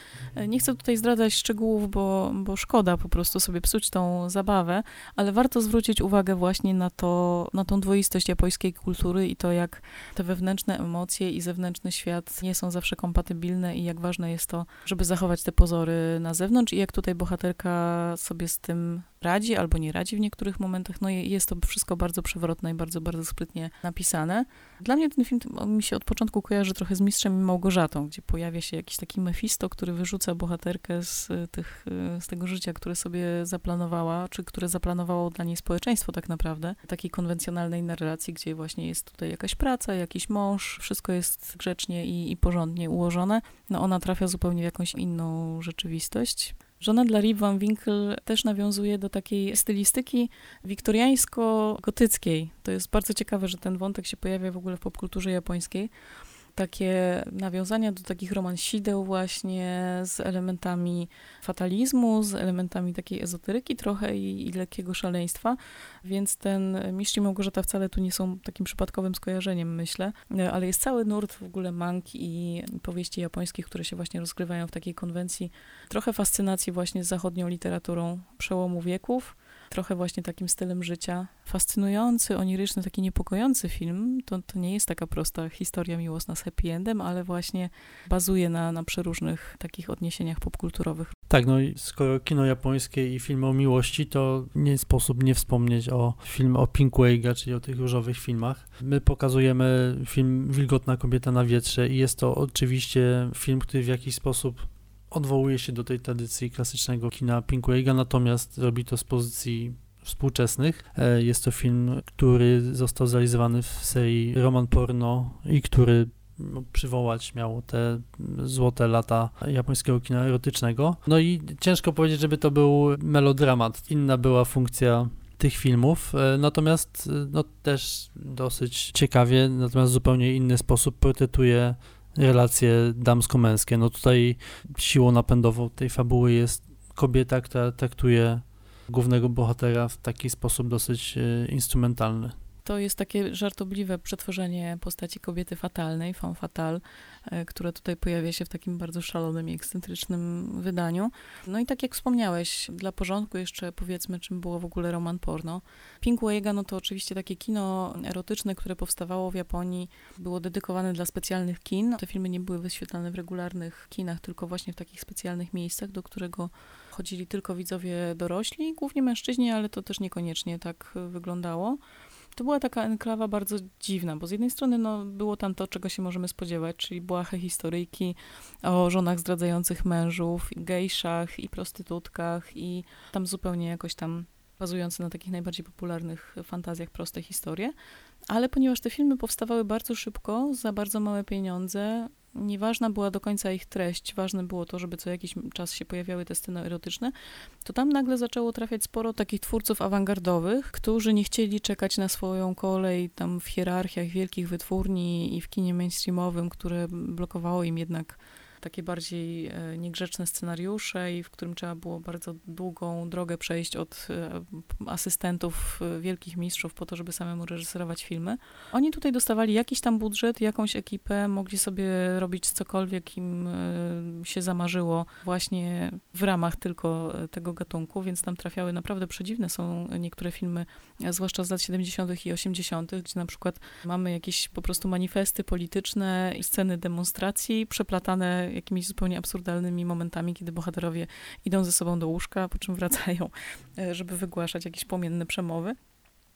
nie chcę tutaj zdradzać szczegółów, bo, bo szkoda po prostu sobie psuć tą zabawę, ale warto zwrócić uwagę właśnie na, to, na tą dwoistość japońskiej kultury i to, jak te wewnętrzne emocje i zewnętrzny świat nie są zawsze kompatybilne i jak ważne jest to, żeby zachować te pozory na zewnątrz i jak tutaj bohaterka sobie z tym radzi albo nie radzi w niektórych momentach. No jest to wszystko bardzo przewrotne i bardzo, bardzo sprytnie napisane. Dla mnie ten film mi się od początku kojarzy trochę z Mistrzem i Małgorzatą, gdzie pojawia się jakiś taki Mefisto, który wyrzuca bohaterkę z, tych, z tego życia, które sobie zaplanowała, czy które zaplanowało dla niej społeczeństwo tak naprawdę. Takiej konwencjonalnej narracji, gdzie właśnie jest tutaj jakaś praca, jakiś mąż, wszystko jest grzecznie i, i porządnie ułożone. No ona trafia zupełnie w jakąś inną rzeczywistość. Żona dla Rip Van Winkle też nawiązuje do takiej stylistyki wiktoriańsko-gotyckiej. To jest bardzo ciekawe, że ten wątek się pojawia w ogóle w popkulturze japońskiej. Takie nawiązania do takich romansideł właśnie z elementami fatalizmu, z elementami takiej ezoteryki trochę i, i lekkiego szaleństwa, więc ten Mistrz i Małgorzata wcale tu nie są takim przypadkowym skojarzeniem, myślę, ale jest cały nurt w ogóle mang i powieści japońskich, które się właśnie rozgrywają w takiej konwencji, trochę fascynacji właśnie z zachodnią literaturą przełomu wieków, trochę właśnie takim stylem życia. Fascynujący, oniryczny, taki niepokojący film. To, to nie jest taka prosta historia miłosna z happy endem, ale właśnie bazuje na, na przeróżnych takich odniesieniach popkulturowych. Tak, no i skoro kino japońskie i film o miłości, to nie sposób nie wspomnieć o film o Pink Eiga, czyli o tych różowych filmach. My pokazujemy film Wilgotna kobieta na wietrze i jest to oczywiście film, który w jakiś sposób odwołuje się do tej tradycji klasycznego kina Pink Eiga, natomiast robi to z pozycji współczesnych. Jest to film, który został zrealizowany w serii Roman Porno i który przywołać miał te złote lata japońskiego kina erotycznego. No i ciężko powiedzieć, żeby to był melodramat. Inna była funkcja tych filmów, natomiast no, też dosyć ciekawie, natomiast w zupełnie inny sposób portretuje relacje damsko-męskie. No tutaj siłą napędową tej fabuły jest kobieta, która traktuje głównego bohatera w taki sposób dosyć instrumentalny. to jest takie żartobliwe przetworzenie postaci kobiety fatalnej, femme fatale, która tutaj pojawia się w takim bardzo szalonym i ekscentrycznym wydaniu. No i tak jak wspomniałeś, dla porządku jeszcze powiedzmy, czym było w ogóle Roman Porno. Pink Eiga, no to oczywiście takie kino erotyczne, które powstawało w Japonii, było dedykowane dla specjalnych kin. Te filmy nie były wyświetlane w regularnych kinach, tylko właśnie w takich specjalnych miejscach, do którego chodzili tylko widzowie dorośli, głównie mężczyźni, ale to też niekoniecznie tak wyglądało. To była taka enklawa bardzo dziwna, bo z jednej strony no, było tam to, czego się możemy spodziewać, czyli błahe historyjki o żonach zdradzających mężów, gejszach i prostytutkach i tam zupełnie jakoś tam bazujące na takich najbardziej popularnych fantazjach proste historie. Ale ponieważ te filmy powstawały bardzo szybko, za bardzo małe pieniądze, nieważna była do końca ich treść, ważne było to, żeby co jakiś czas się pojawiały te sceny erotyczne, to tam nagle zaczęło trafiać sporo takich twórców awangardowych, którzy nie chcieli czekać na swoją kolej tam w hierarchiach wielkich wytwórni i w kinie mainstreamowym, które blokowało im jednak takie bardziej niegrzeczne scenariusze i w którym trzeba było bardzo długą drogę przejść od asystentów wielkich mistrzów po to, żeby samemu reżyserować filmy. Oni tutaj dostawali jakiś tam budżet, jakąś ekipę, mogli sobie robić cokolwiek im się zamarzyło właśnie w ramach tylko tego gatunku, więc tam trafiały naprawdę przedziwne są niektóre filmy, zwłaszcza z lat siedemdziesiątych i osiemdziesiątych, gdzie na przykład mamy jakieś po prostu manifesty polityczne, sceny demonstracji przeplatane jakimiś zupełnie absurdalnymi momentami, kiedy bohaterowie idą ze sobą do łóżka, po czym wracają, żeby wygłaszać jakieś płomienne przemowy.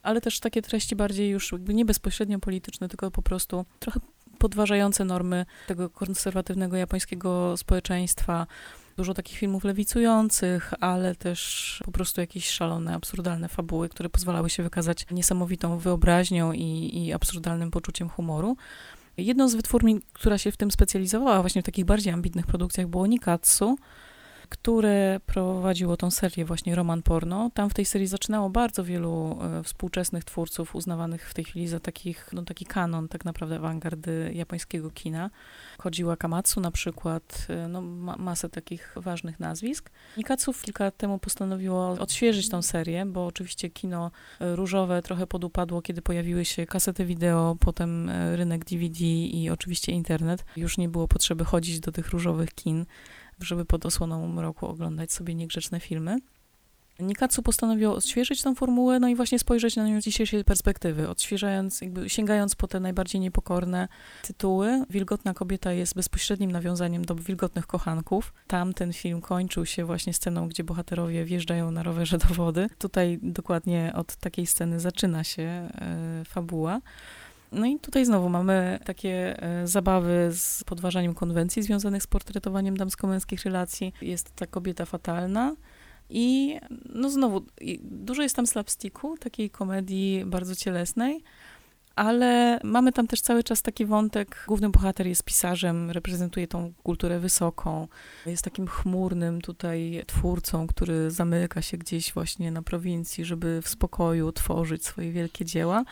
Ale też takie treści bardziej już nie bezpośrednio polityczne, tylko po prostu trochę podważające normy tego konserwatywnego japońskiego społeczeństwa. Dużo takich filmów lewicujących, ale też po prostu jakieś szalone, absurdalne fabuły, które pozwalały się wykazać niesamowitą wyobraźnią i, i absurdalnym poczuciem humoru. Jedną z wytwórni, która się w tym specjalizowała właśnie w takich bardziej ambitnych produkcjach było Nikatsu, które prowadziło tą serię właśnie Roman Porno. Tam w tej serii zaczynało bardzo wielu współczesnych twórców uznawanych w tej chwili za takich, no taki kanon tak naprawdę awangardy japońskiego kina. Chodziła Kumatsu na przykład, no ma- masę takich ważnych nazwisk. Nikatsu kilka lat temu postanowiło odświeżyć tą serię, bo oczywiście kino różowe trochę podupadło, kiedy pojawiły się kasety wideo, potem rynek D V D i oczywiście internet. Już nie było potrzeby chodzić do tych różowych kin, żeby pod osłoną mroku oglądać sobie niegrzeczne filmy. Nikatsu postanowiło odświeżyć tą formułę, no i właśnie spojrzeć na nią z dzisiejszej perspektywy, odświeżając, jakby sięgając po te najbardziej niepokorne tytuły. Wilgotna kobieta jest bezpośrednim nawiązaniem do Wilgotnych kochanków. Tam ten film kończył się właśnie sceną, gdzie bohaterowie wjeżdżają na rowerze do wody. Tutaj dokładnie od takiej sceny zaczyna się yy, fabuła. No i tutaj znowu mamy takie zabawy z podważaniem konwencji związanych z portretowaniem damsko-męskich relacji. Jest ta kobieta fatalna i no znowu dużo jest tam slapsticku, takiej komedii bardzo cielesnej, ale mamy tam też cały czas taki wątek. Główny bohater jest pisarzem, reprezentuje tą kulturę wysoką, jest takim chmurnym tutaj twórcą, który zamyka się gdzieś właśnie na prowincji, żeby w spokoju tworzyć swoje wielkie dzieła.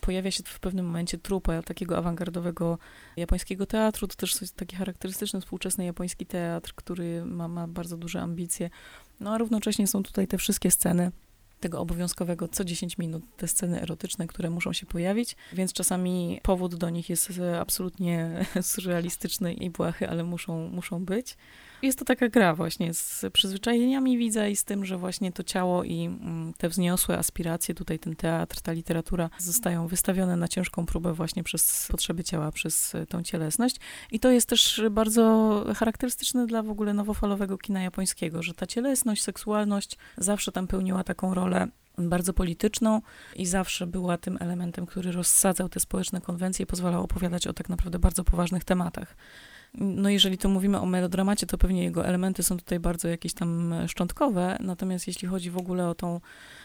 Pojawia się w pewnym momencie trupa takiego awangardowego japońskiego teatru. To też jest taki charakterystyczny współczesny japoński teatr, który ma, ma bardzo duże ambicje. No a równocześnie są tutaj te wszystkie sceny tego obowiązkowego co dziesięć minut, te sceny erotyczne, które muszą się pojawić, więc czasami powód do nich jest absolutnie surrealistyczny i błahy, ale muszą, muszą być. Jest to taka gra właśnie z przyzwyczajeniami widza i z tym, że właśnie to ciało i te wzniosłe aspiracje, tutaj ten teatr, ta literatura zostają wystawione na ciężką próbę właśnie przez potrzeby ciała, przez tą cielesność. I to jest też bardzo charakterystyczne dla w ogóle nowofalowego kina japońskiego, że ta cielesność, seksualność zawsze tam pełniła taką rolę bardzo polityczną i zawsze była tym elementem, który rozsadzał te społeczne konwencje i pozwalał opowiadać o tak naprawdę bardzo poważnych tematach. No jeżeli tu mówimy o melodramacie, to pewnie jego elementy są tutaj bardzo jakieś tam szczątkowe, natomiast jeśli chodzi w ogóle o tą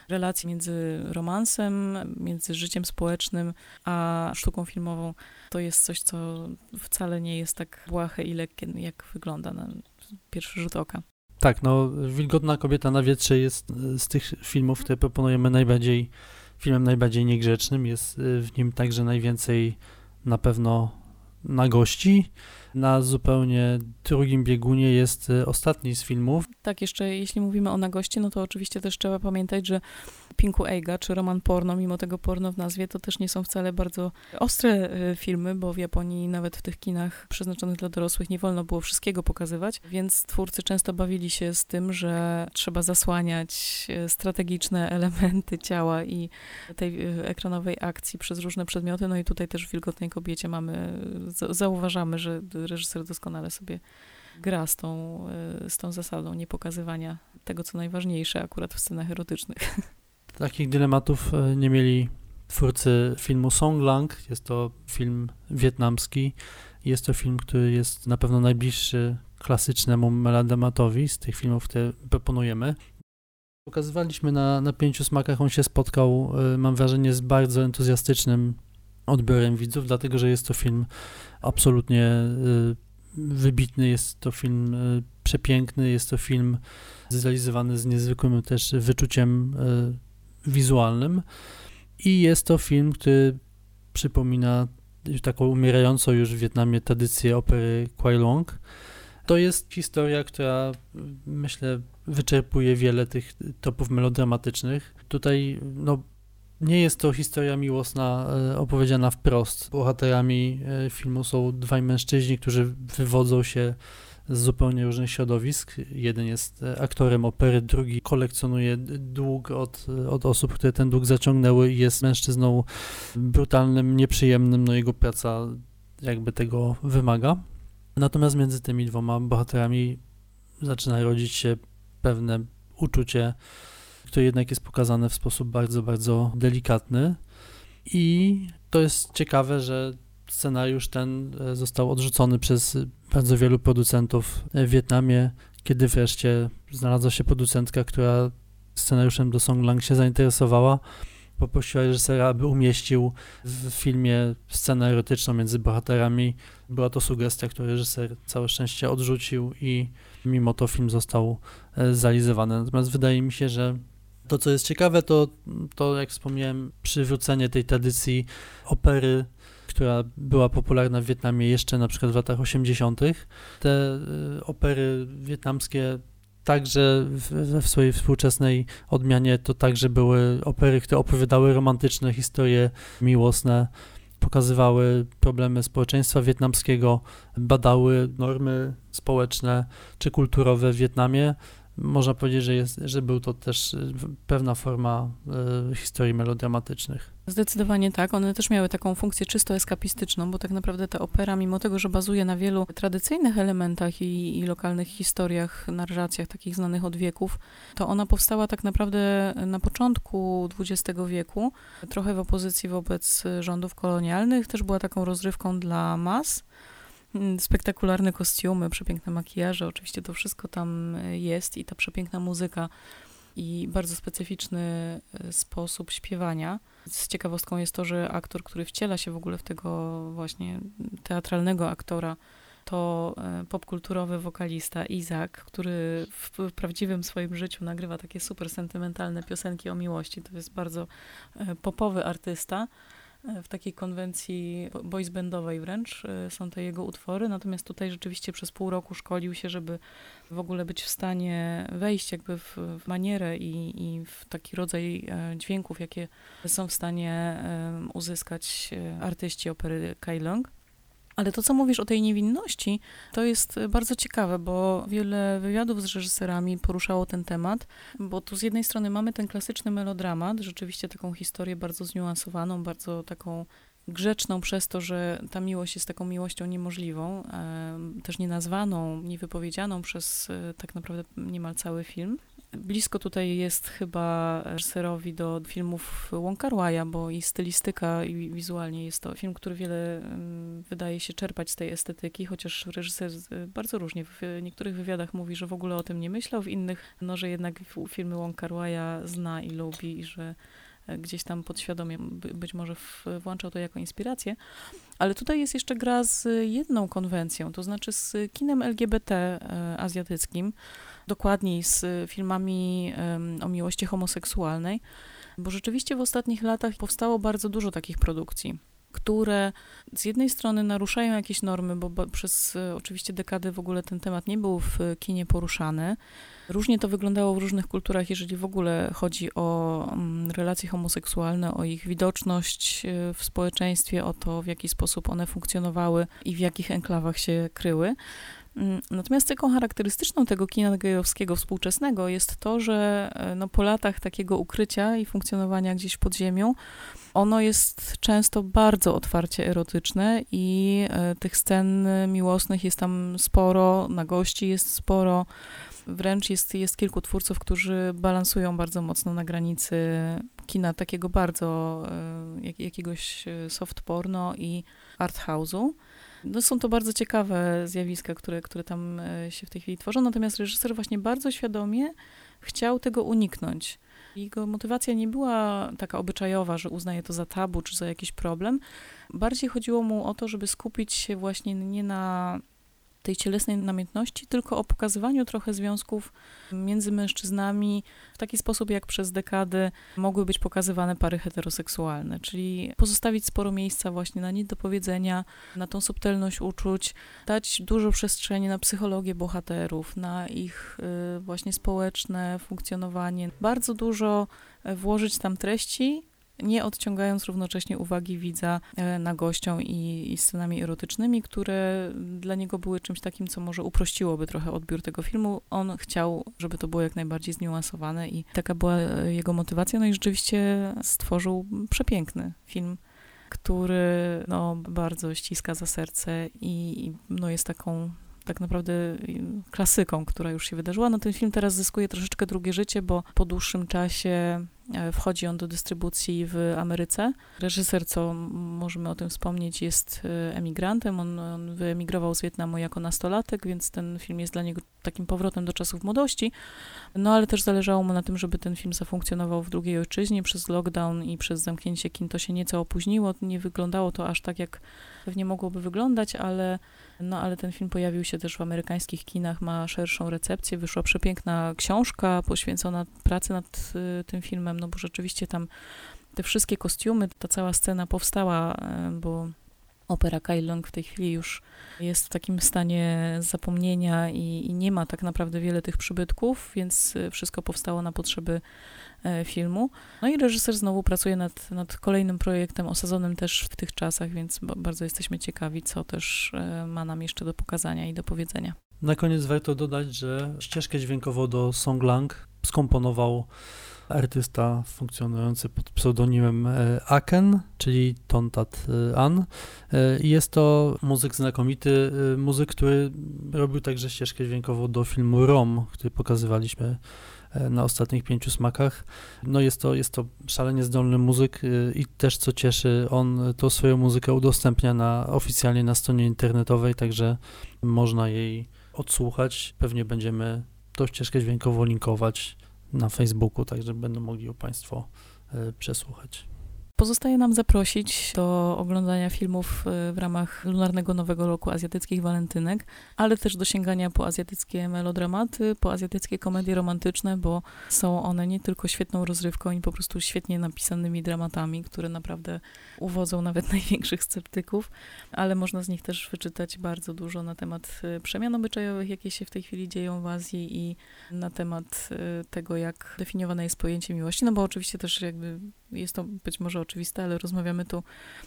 relację między romansem, między życiem społecznym a sztuką filmową, to jest coś, co wcale nie jest tak błahe i lekkie, jak wygląda na pierwszy rzut oka. Tak, no Wilgotna kobieta na wietrze jest z tych filmów, które proponujemy najbardziej, filmem najbardziej niegrzecznym, jest w nim także najwięcej na pewno nagości. Na zupełnie drugim biegunie jest ostatni z filmów. Tak, jeszcze jeśli mówimy o Nagości, no to oczywiście też trzeba pamiętać, że Pink Eiga czy Roman Porno, mimo tego porno w nazwie, to też nie są wcale bardzo ostre filmy, bo w Japonii nawet w tych kinach przeznaczonych dla dorosłych nie wolno było wszystkiego pokazywać, więc twórcy często bawili się z tym, że trzeba zasłaniać strategiczne elementy ciała i tej ekranowej akcji przez różne przedmioty. No i tutaj też w Wilgotnej kobiecie mamy, zauważamy, że reżyser doskonale sobie gra z tą, z tą zasadą niepokazywania tego, co najważniejsze akurat w scenach erotycznych. Takich dylematów nie mieli twórcy filmu Songlang. Jest to film wietnamski. Jest to film, który jest na pewno najbliższy klasycznemu melodramatowi z tych filmów, które proponujemy. Pokazywaliśmy na, na Pięciu Smakach. On się spotkał, mam wrażenie, z bardzo entuzjastycznym odbiorem widzów, dlatego że jest to film absolutnie wybitny, jest to film przepiękny, jest to film zrealizowany z niezwykłym też wyczuciem wizualnym i jest to film, który przypomina taką umierającą już w Wietnamie tradycję opery Cải Lương. To jest historia, która, myślę, wyczerpuje wiele tych tropów melodramatycznych. Tutaj no, nie jest to historia miłosna opowiedziana wprost. Bohaterami filmu są dwaj mężczyźni, którzy wywodzą się z zupełnie różnych środowisk. Jeden jest aktorem opery, drugi kolekcjonuje dług od, od osób, które ten dług zaciągnęły i jest mężczyzną brutalnym, nieprzyjemnym, no jego praca jakby tego wymaga. Natomiast między tymi dwoma bohaterami zaczyna rodzić się pewne uczucie, które jednak jest pokazane w sposób bardzo, bardzo delikatny i to jest ciekawe, że scenariusz ten został odrzucony przez bardzo wielu producentów w Wietnamie, kiedy wreszcie znalazła się producentka, która scenariuszem do Songlang się zainteresowała. Poprosiła reżysera, aby umieścił w filmie scenę erotyczną między bohaterami. Była to sugestia, którą reżyser całe szczęście odrzucił i mimo to film został zrealizowany. Natomiast wydaje mi się, że to, co jest ciekawe, to, to jak wspomniałem, przywrócenie tej tradycji opery, która była popularna w Wietnamie jeszcze na przykład w latach osiemdziesiątych. Te opery wietnamskie także w, w swojej współczesnej odmianie to także były opery, które opowiadały romantyczne historie miłosne, pokazywały problemy społeczeństwa wietnamskiego, badały normy społeczne czy kulturowe w Wietnamie. Można powiedzieć, że, jest, że był to też pewna forma y, historii melodramatycznych. Zdecydowanie tak. One też miały taką funkcję czysto eskapistyczną, bo tak naprawdę ta opera, mimo tego, że bazuje na wielu tradycyjnych elementach i, i lokalnych historiach, narracjach takich znanych od wieków, to ona powstała tak naprawdę na początku dwudziestego wieku, trochę w opozycji wobec rządów kolonialnych. Też była taką rozrywką dla mas. Spektakularne kostiumy, przepiękne makijaże, oczywiście to wszystko tam jest i ta przepiękna muzyka i bardzo specyficzny sposób śpiewania. Z ciekawostką jest to, że aktor, który wciela się w ogóle w tego właśnie teatralnego aktora, to popkulturowy wokalista Izak, który w prawdziwym swoim życiu nagrywa takie super sentymentalne piosenki o miłości. To jest bardzo popowy artysta. W takiej konwencji boys bandowej wręcz są te jego utwory, natomiast tutaj rzeczywiście przez pół roku szkolił się, żeby w ogóle być w stanie wejść jakby w, w manierę i, i w taki rodzaj dźwięków, jakie są w stanie uzyskać artyści opery Cải Lương. Ale to, co mówisz o tej niewinności, to jest bardzo ciekawe, bo wiele wywiadów z reżyserami poruszało ten temat, bo tu z jednej strony mamy ten klasyczny melodramat, rzeczywiście taką historię bardzo zniuansowaną, bardzo taką grzeczną przez to, że ta miłość jest taką miłością niemożliwą, też nienazwaną, niewypowiedzianą przez tak naprawdę niemal cały film. Blisko tutaj jest chyba reżyserowi do filmów Wong Kar-waja, bo i stylistyka i wizualnie jest to film, który wiele wydaje się czerpać z tej estetyki, chociaż reżyser bardzo różnie. W niektórych wywiadach mówi, że w ogóle o tym nie myślał, w innych, no, że jednak filmy Wong Kar-waja zna i lubi i że gdzieś tam podświadomie być może włączał to jako inspirację. Ale tutaj jest jeszcze gra z jedną konwencją, to znaczy z kinem L G B T azjatyckim, dokładniej z filmami o miłości homoseksualnej, bo rzeczywiście w ostatnich latach powstało bardzo dużo takich produkcji. które z jednej strony naruszają jakieś normy, bo przez oczywiście dekady w ogóle ten temat nie był w kinie poruszany. Różnie to wyglądało w różnych kulturach, jeżeli w ogóle chodzi o relacje homoseksualne, o ich widoczność w społeczeństwie, o to, w jaki sposób one funkcjonowały i w jakich enklawach się kryły. Natomiast cechą charakterystyczną tego kina gejowskiego współczesnego jest to, że no, po latach takiego ukrycia i funkcjonowania gdzieś pod ziemią, ono jest często bardzo otwarcie erotyczne i e, tych scen miłosnych jest tam sporo, nagości jest sporo, wręcz jest, jest kilku twórców, którzy balansują bardzo mocno na granicy kina takiego bardzo e, jak, jakiegoś soft porno i art house'u. No są to bardzo ciekawe zjawiska, które, które tam się w tej chwili tworzą, natomiast reżyser właśnie bardzo świadomie chciał tego uniknąć. Jego motywacja nie była taka obyczajowa, że uznaje to za tabu czy za jakiś problem. Bardziej chodziło mu o to, żeby skupić się właśnie nie na tej cielesnej namiętności, tylko o pokazywaniu trochę związków między mężczyznami w taki sposób, jak przez dekady mogły być pokazywane pary heteroseksualne, czyli pozostawić sporo miejsca właśnie na niedopowiedzenia, na tą subtelność uczuć, dać dużo przestrzeni na psychologię bohaterów, na ich właśnie społeczne funkcjonowanie. Bardzo dużo włożyć tam treści, nie odciągając równocześnie uwagi widza nagością i, i scenami erotycznymi, które dla niego były czymś takim, co może uprościłoby trochę odbiór tego filmu. On chciał, żeby to było jak najbardziej zniuansowane i taka była jego motywacja. No i rzeczywiście stworzył przepiękny film, który no, bardzo ściska za serce i, i no, jest taką tak naprawdę klasyką, która już się wydarzyła. No ten film teraz zyskuje troszeczkę drugie życie, bo po dłuższym czasie wchodzi on do dystrybucji w Ameryce. Reżyser, co możemy o tym wspomnieć, jest emigrantem. On, on wyemigrował z Wietnamu jako nastolatek, więc ten film jest dla niego takim powrotem do czasów młodości. No ale też zależało mu na tym, żeby ten film zafunkcjonował w drugiej ojczyźnie. Przez lockdown i przez zamknięcie kin to się nieco opóźniło. Nie wyglądało to aż tak, jak pewnie mogłoby wyglądać, ale, no, ale ten film pojawił się też w amerykańskich kinach, ma szerszą recepcję. Wyszła przepiękna książka poświęcona pracy nad y, tym filmem. No bo rzeczywiście tam te wszystkie kostiumy, ta cała scena powstała, bo Opera Cải Lương w tej chwili już jest w takim stanie zapomnienia i, i nie ma tak naprawdę wiele tych przybytków, więc wszystko powstało na potrzeby filmu. No i reżyser znowu pracuje nad, nad kolejnym projektem osadzonym też w tych czasach, więc bardzo jesteśmy ciekawi, co też ma nam jeszcze do pokazania i do powiedzenia. Na koniec warto dodać, że ścieżkę dźwiękową do Songlang skomponował artysta funkcjonujący pod pseudonimem Aken, czyli Tontat An. Jest to muzyk znakomity, muzyk, który robił także ścieżkę dźwiękową do filmu Rom, który pokazywaliśmy na ostatnich pięciu smakach. No jest to, jest to szalenie zdolny muzyk i też co cieszy, on tą swoją muzykę udostępnia na, oficjalnie na stronie internetowej, także można jej odsłuchać. Pewnie będziemy tą ścieżkę dźwiękową linkować na Facebooku, także będą mogli ją Państwo y, przesłuchać. Pozostaje nam zaprosić do oglądania filmów w ramach Lunarnego Nowego Roku azjatyckich walentynek, ale też do sięgania po azjatyckie melodramaty, po azjatyckie komedie romantyczne, bo są one nie tylko świetną rozrywką i po prostu świetnie napisanymi dramatami, które naprawdę uwodzą nawet największych sceptyków, ale można z nich też wyczytać bardzo dużo na temat przemian obyczajowych, jakie się w tej chwili dzieją w Azji i na temat tego, jak definiowane jest pojęcie miłości, no bo oczywiście też jakby jest to być może oczywiste, ale rozmawiamy tu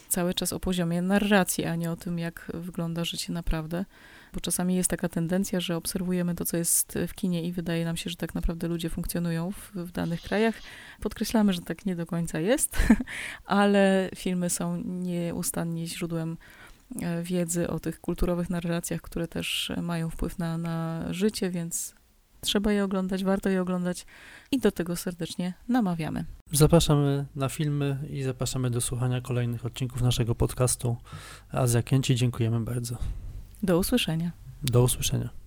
cały czas o poziomie narracji, a nie o tym, jak wygląda życie naprawdę. Bo czasami jest taka tendencja, że obserwujemy to, co jest w kinie i wydaje nam się, że tak naprawdę ludzie funkcjonują w, w danych krajach. Podkreślamy, że tak nie do końca jest, ale filmy są nieustannie źródłem wiedzy o tych kulturowych narracjach, które też mają wpływ na, na życie, więc trzeba je oglądać, warto je oglądać i do tego serdecznie namawiamy. Zapraszamy na filmy i zapraszamy do słuchania kolejnych odcinków naszego podcastu Azja Kręci. Dziękujemy bardzo. Do usłyszenia. Do usłyszenia.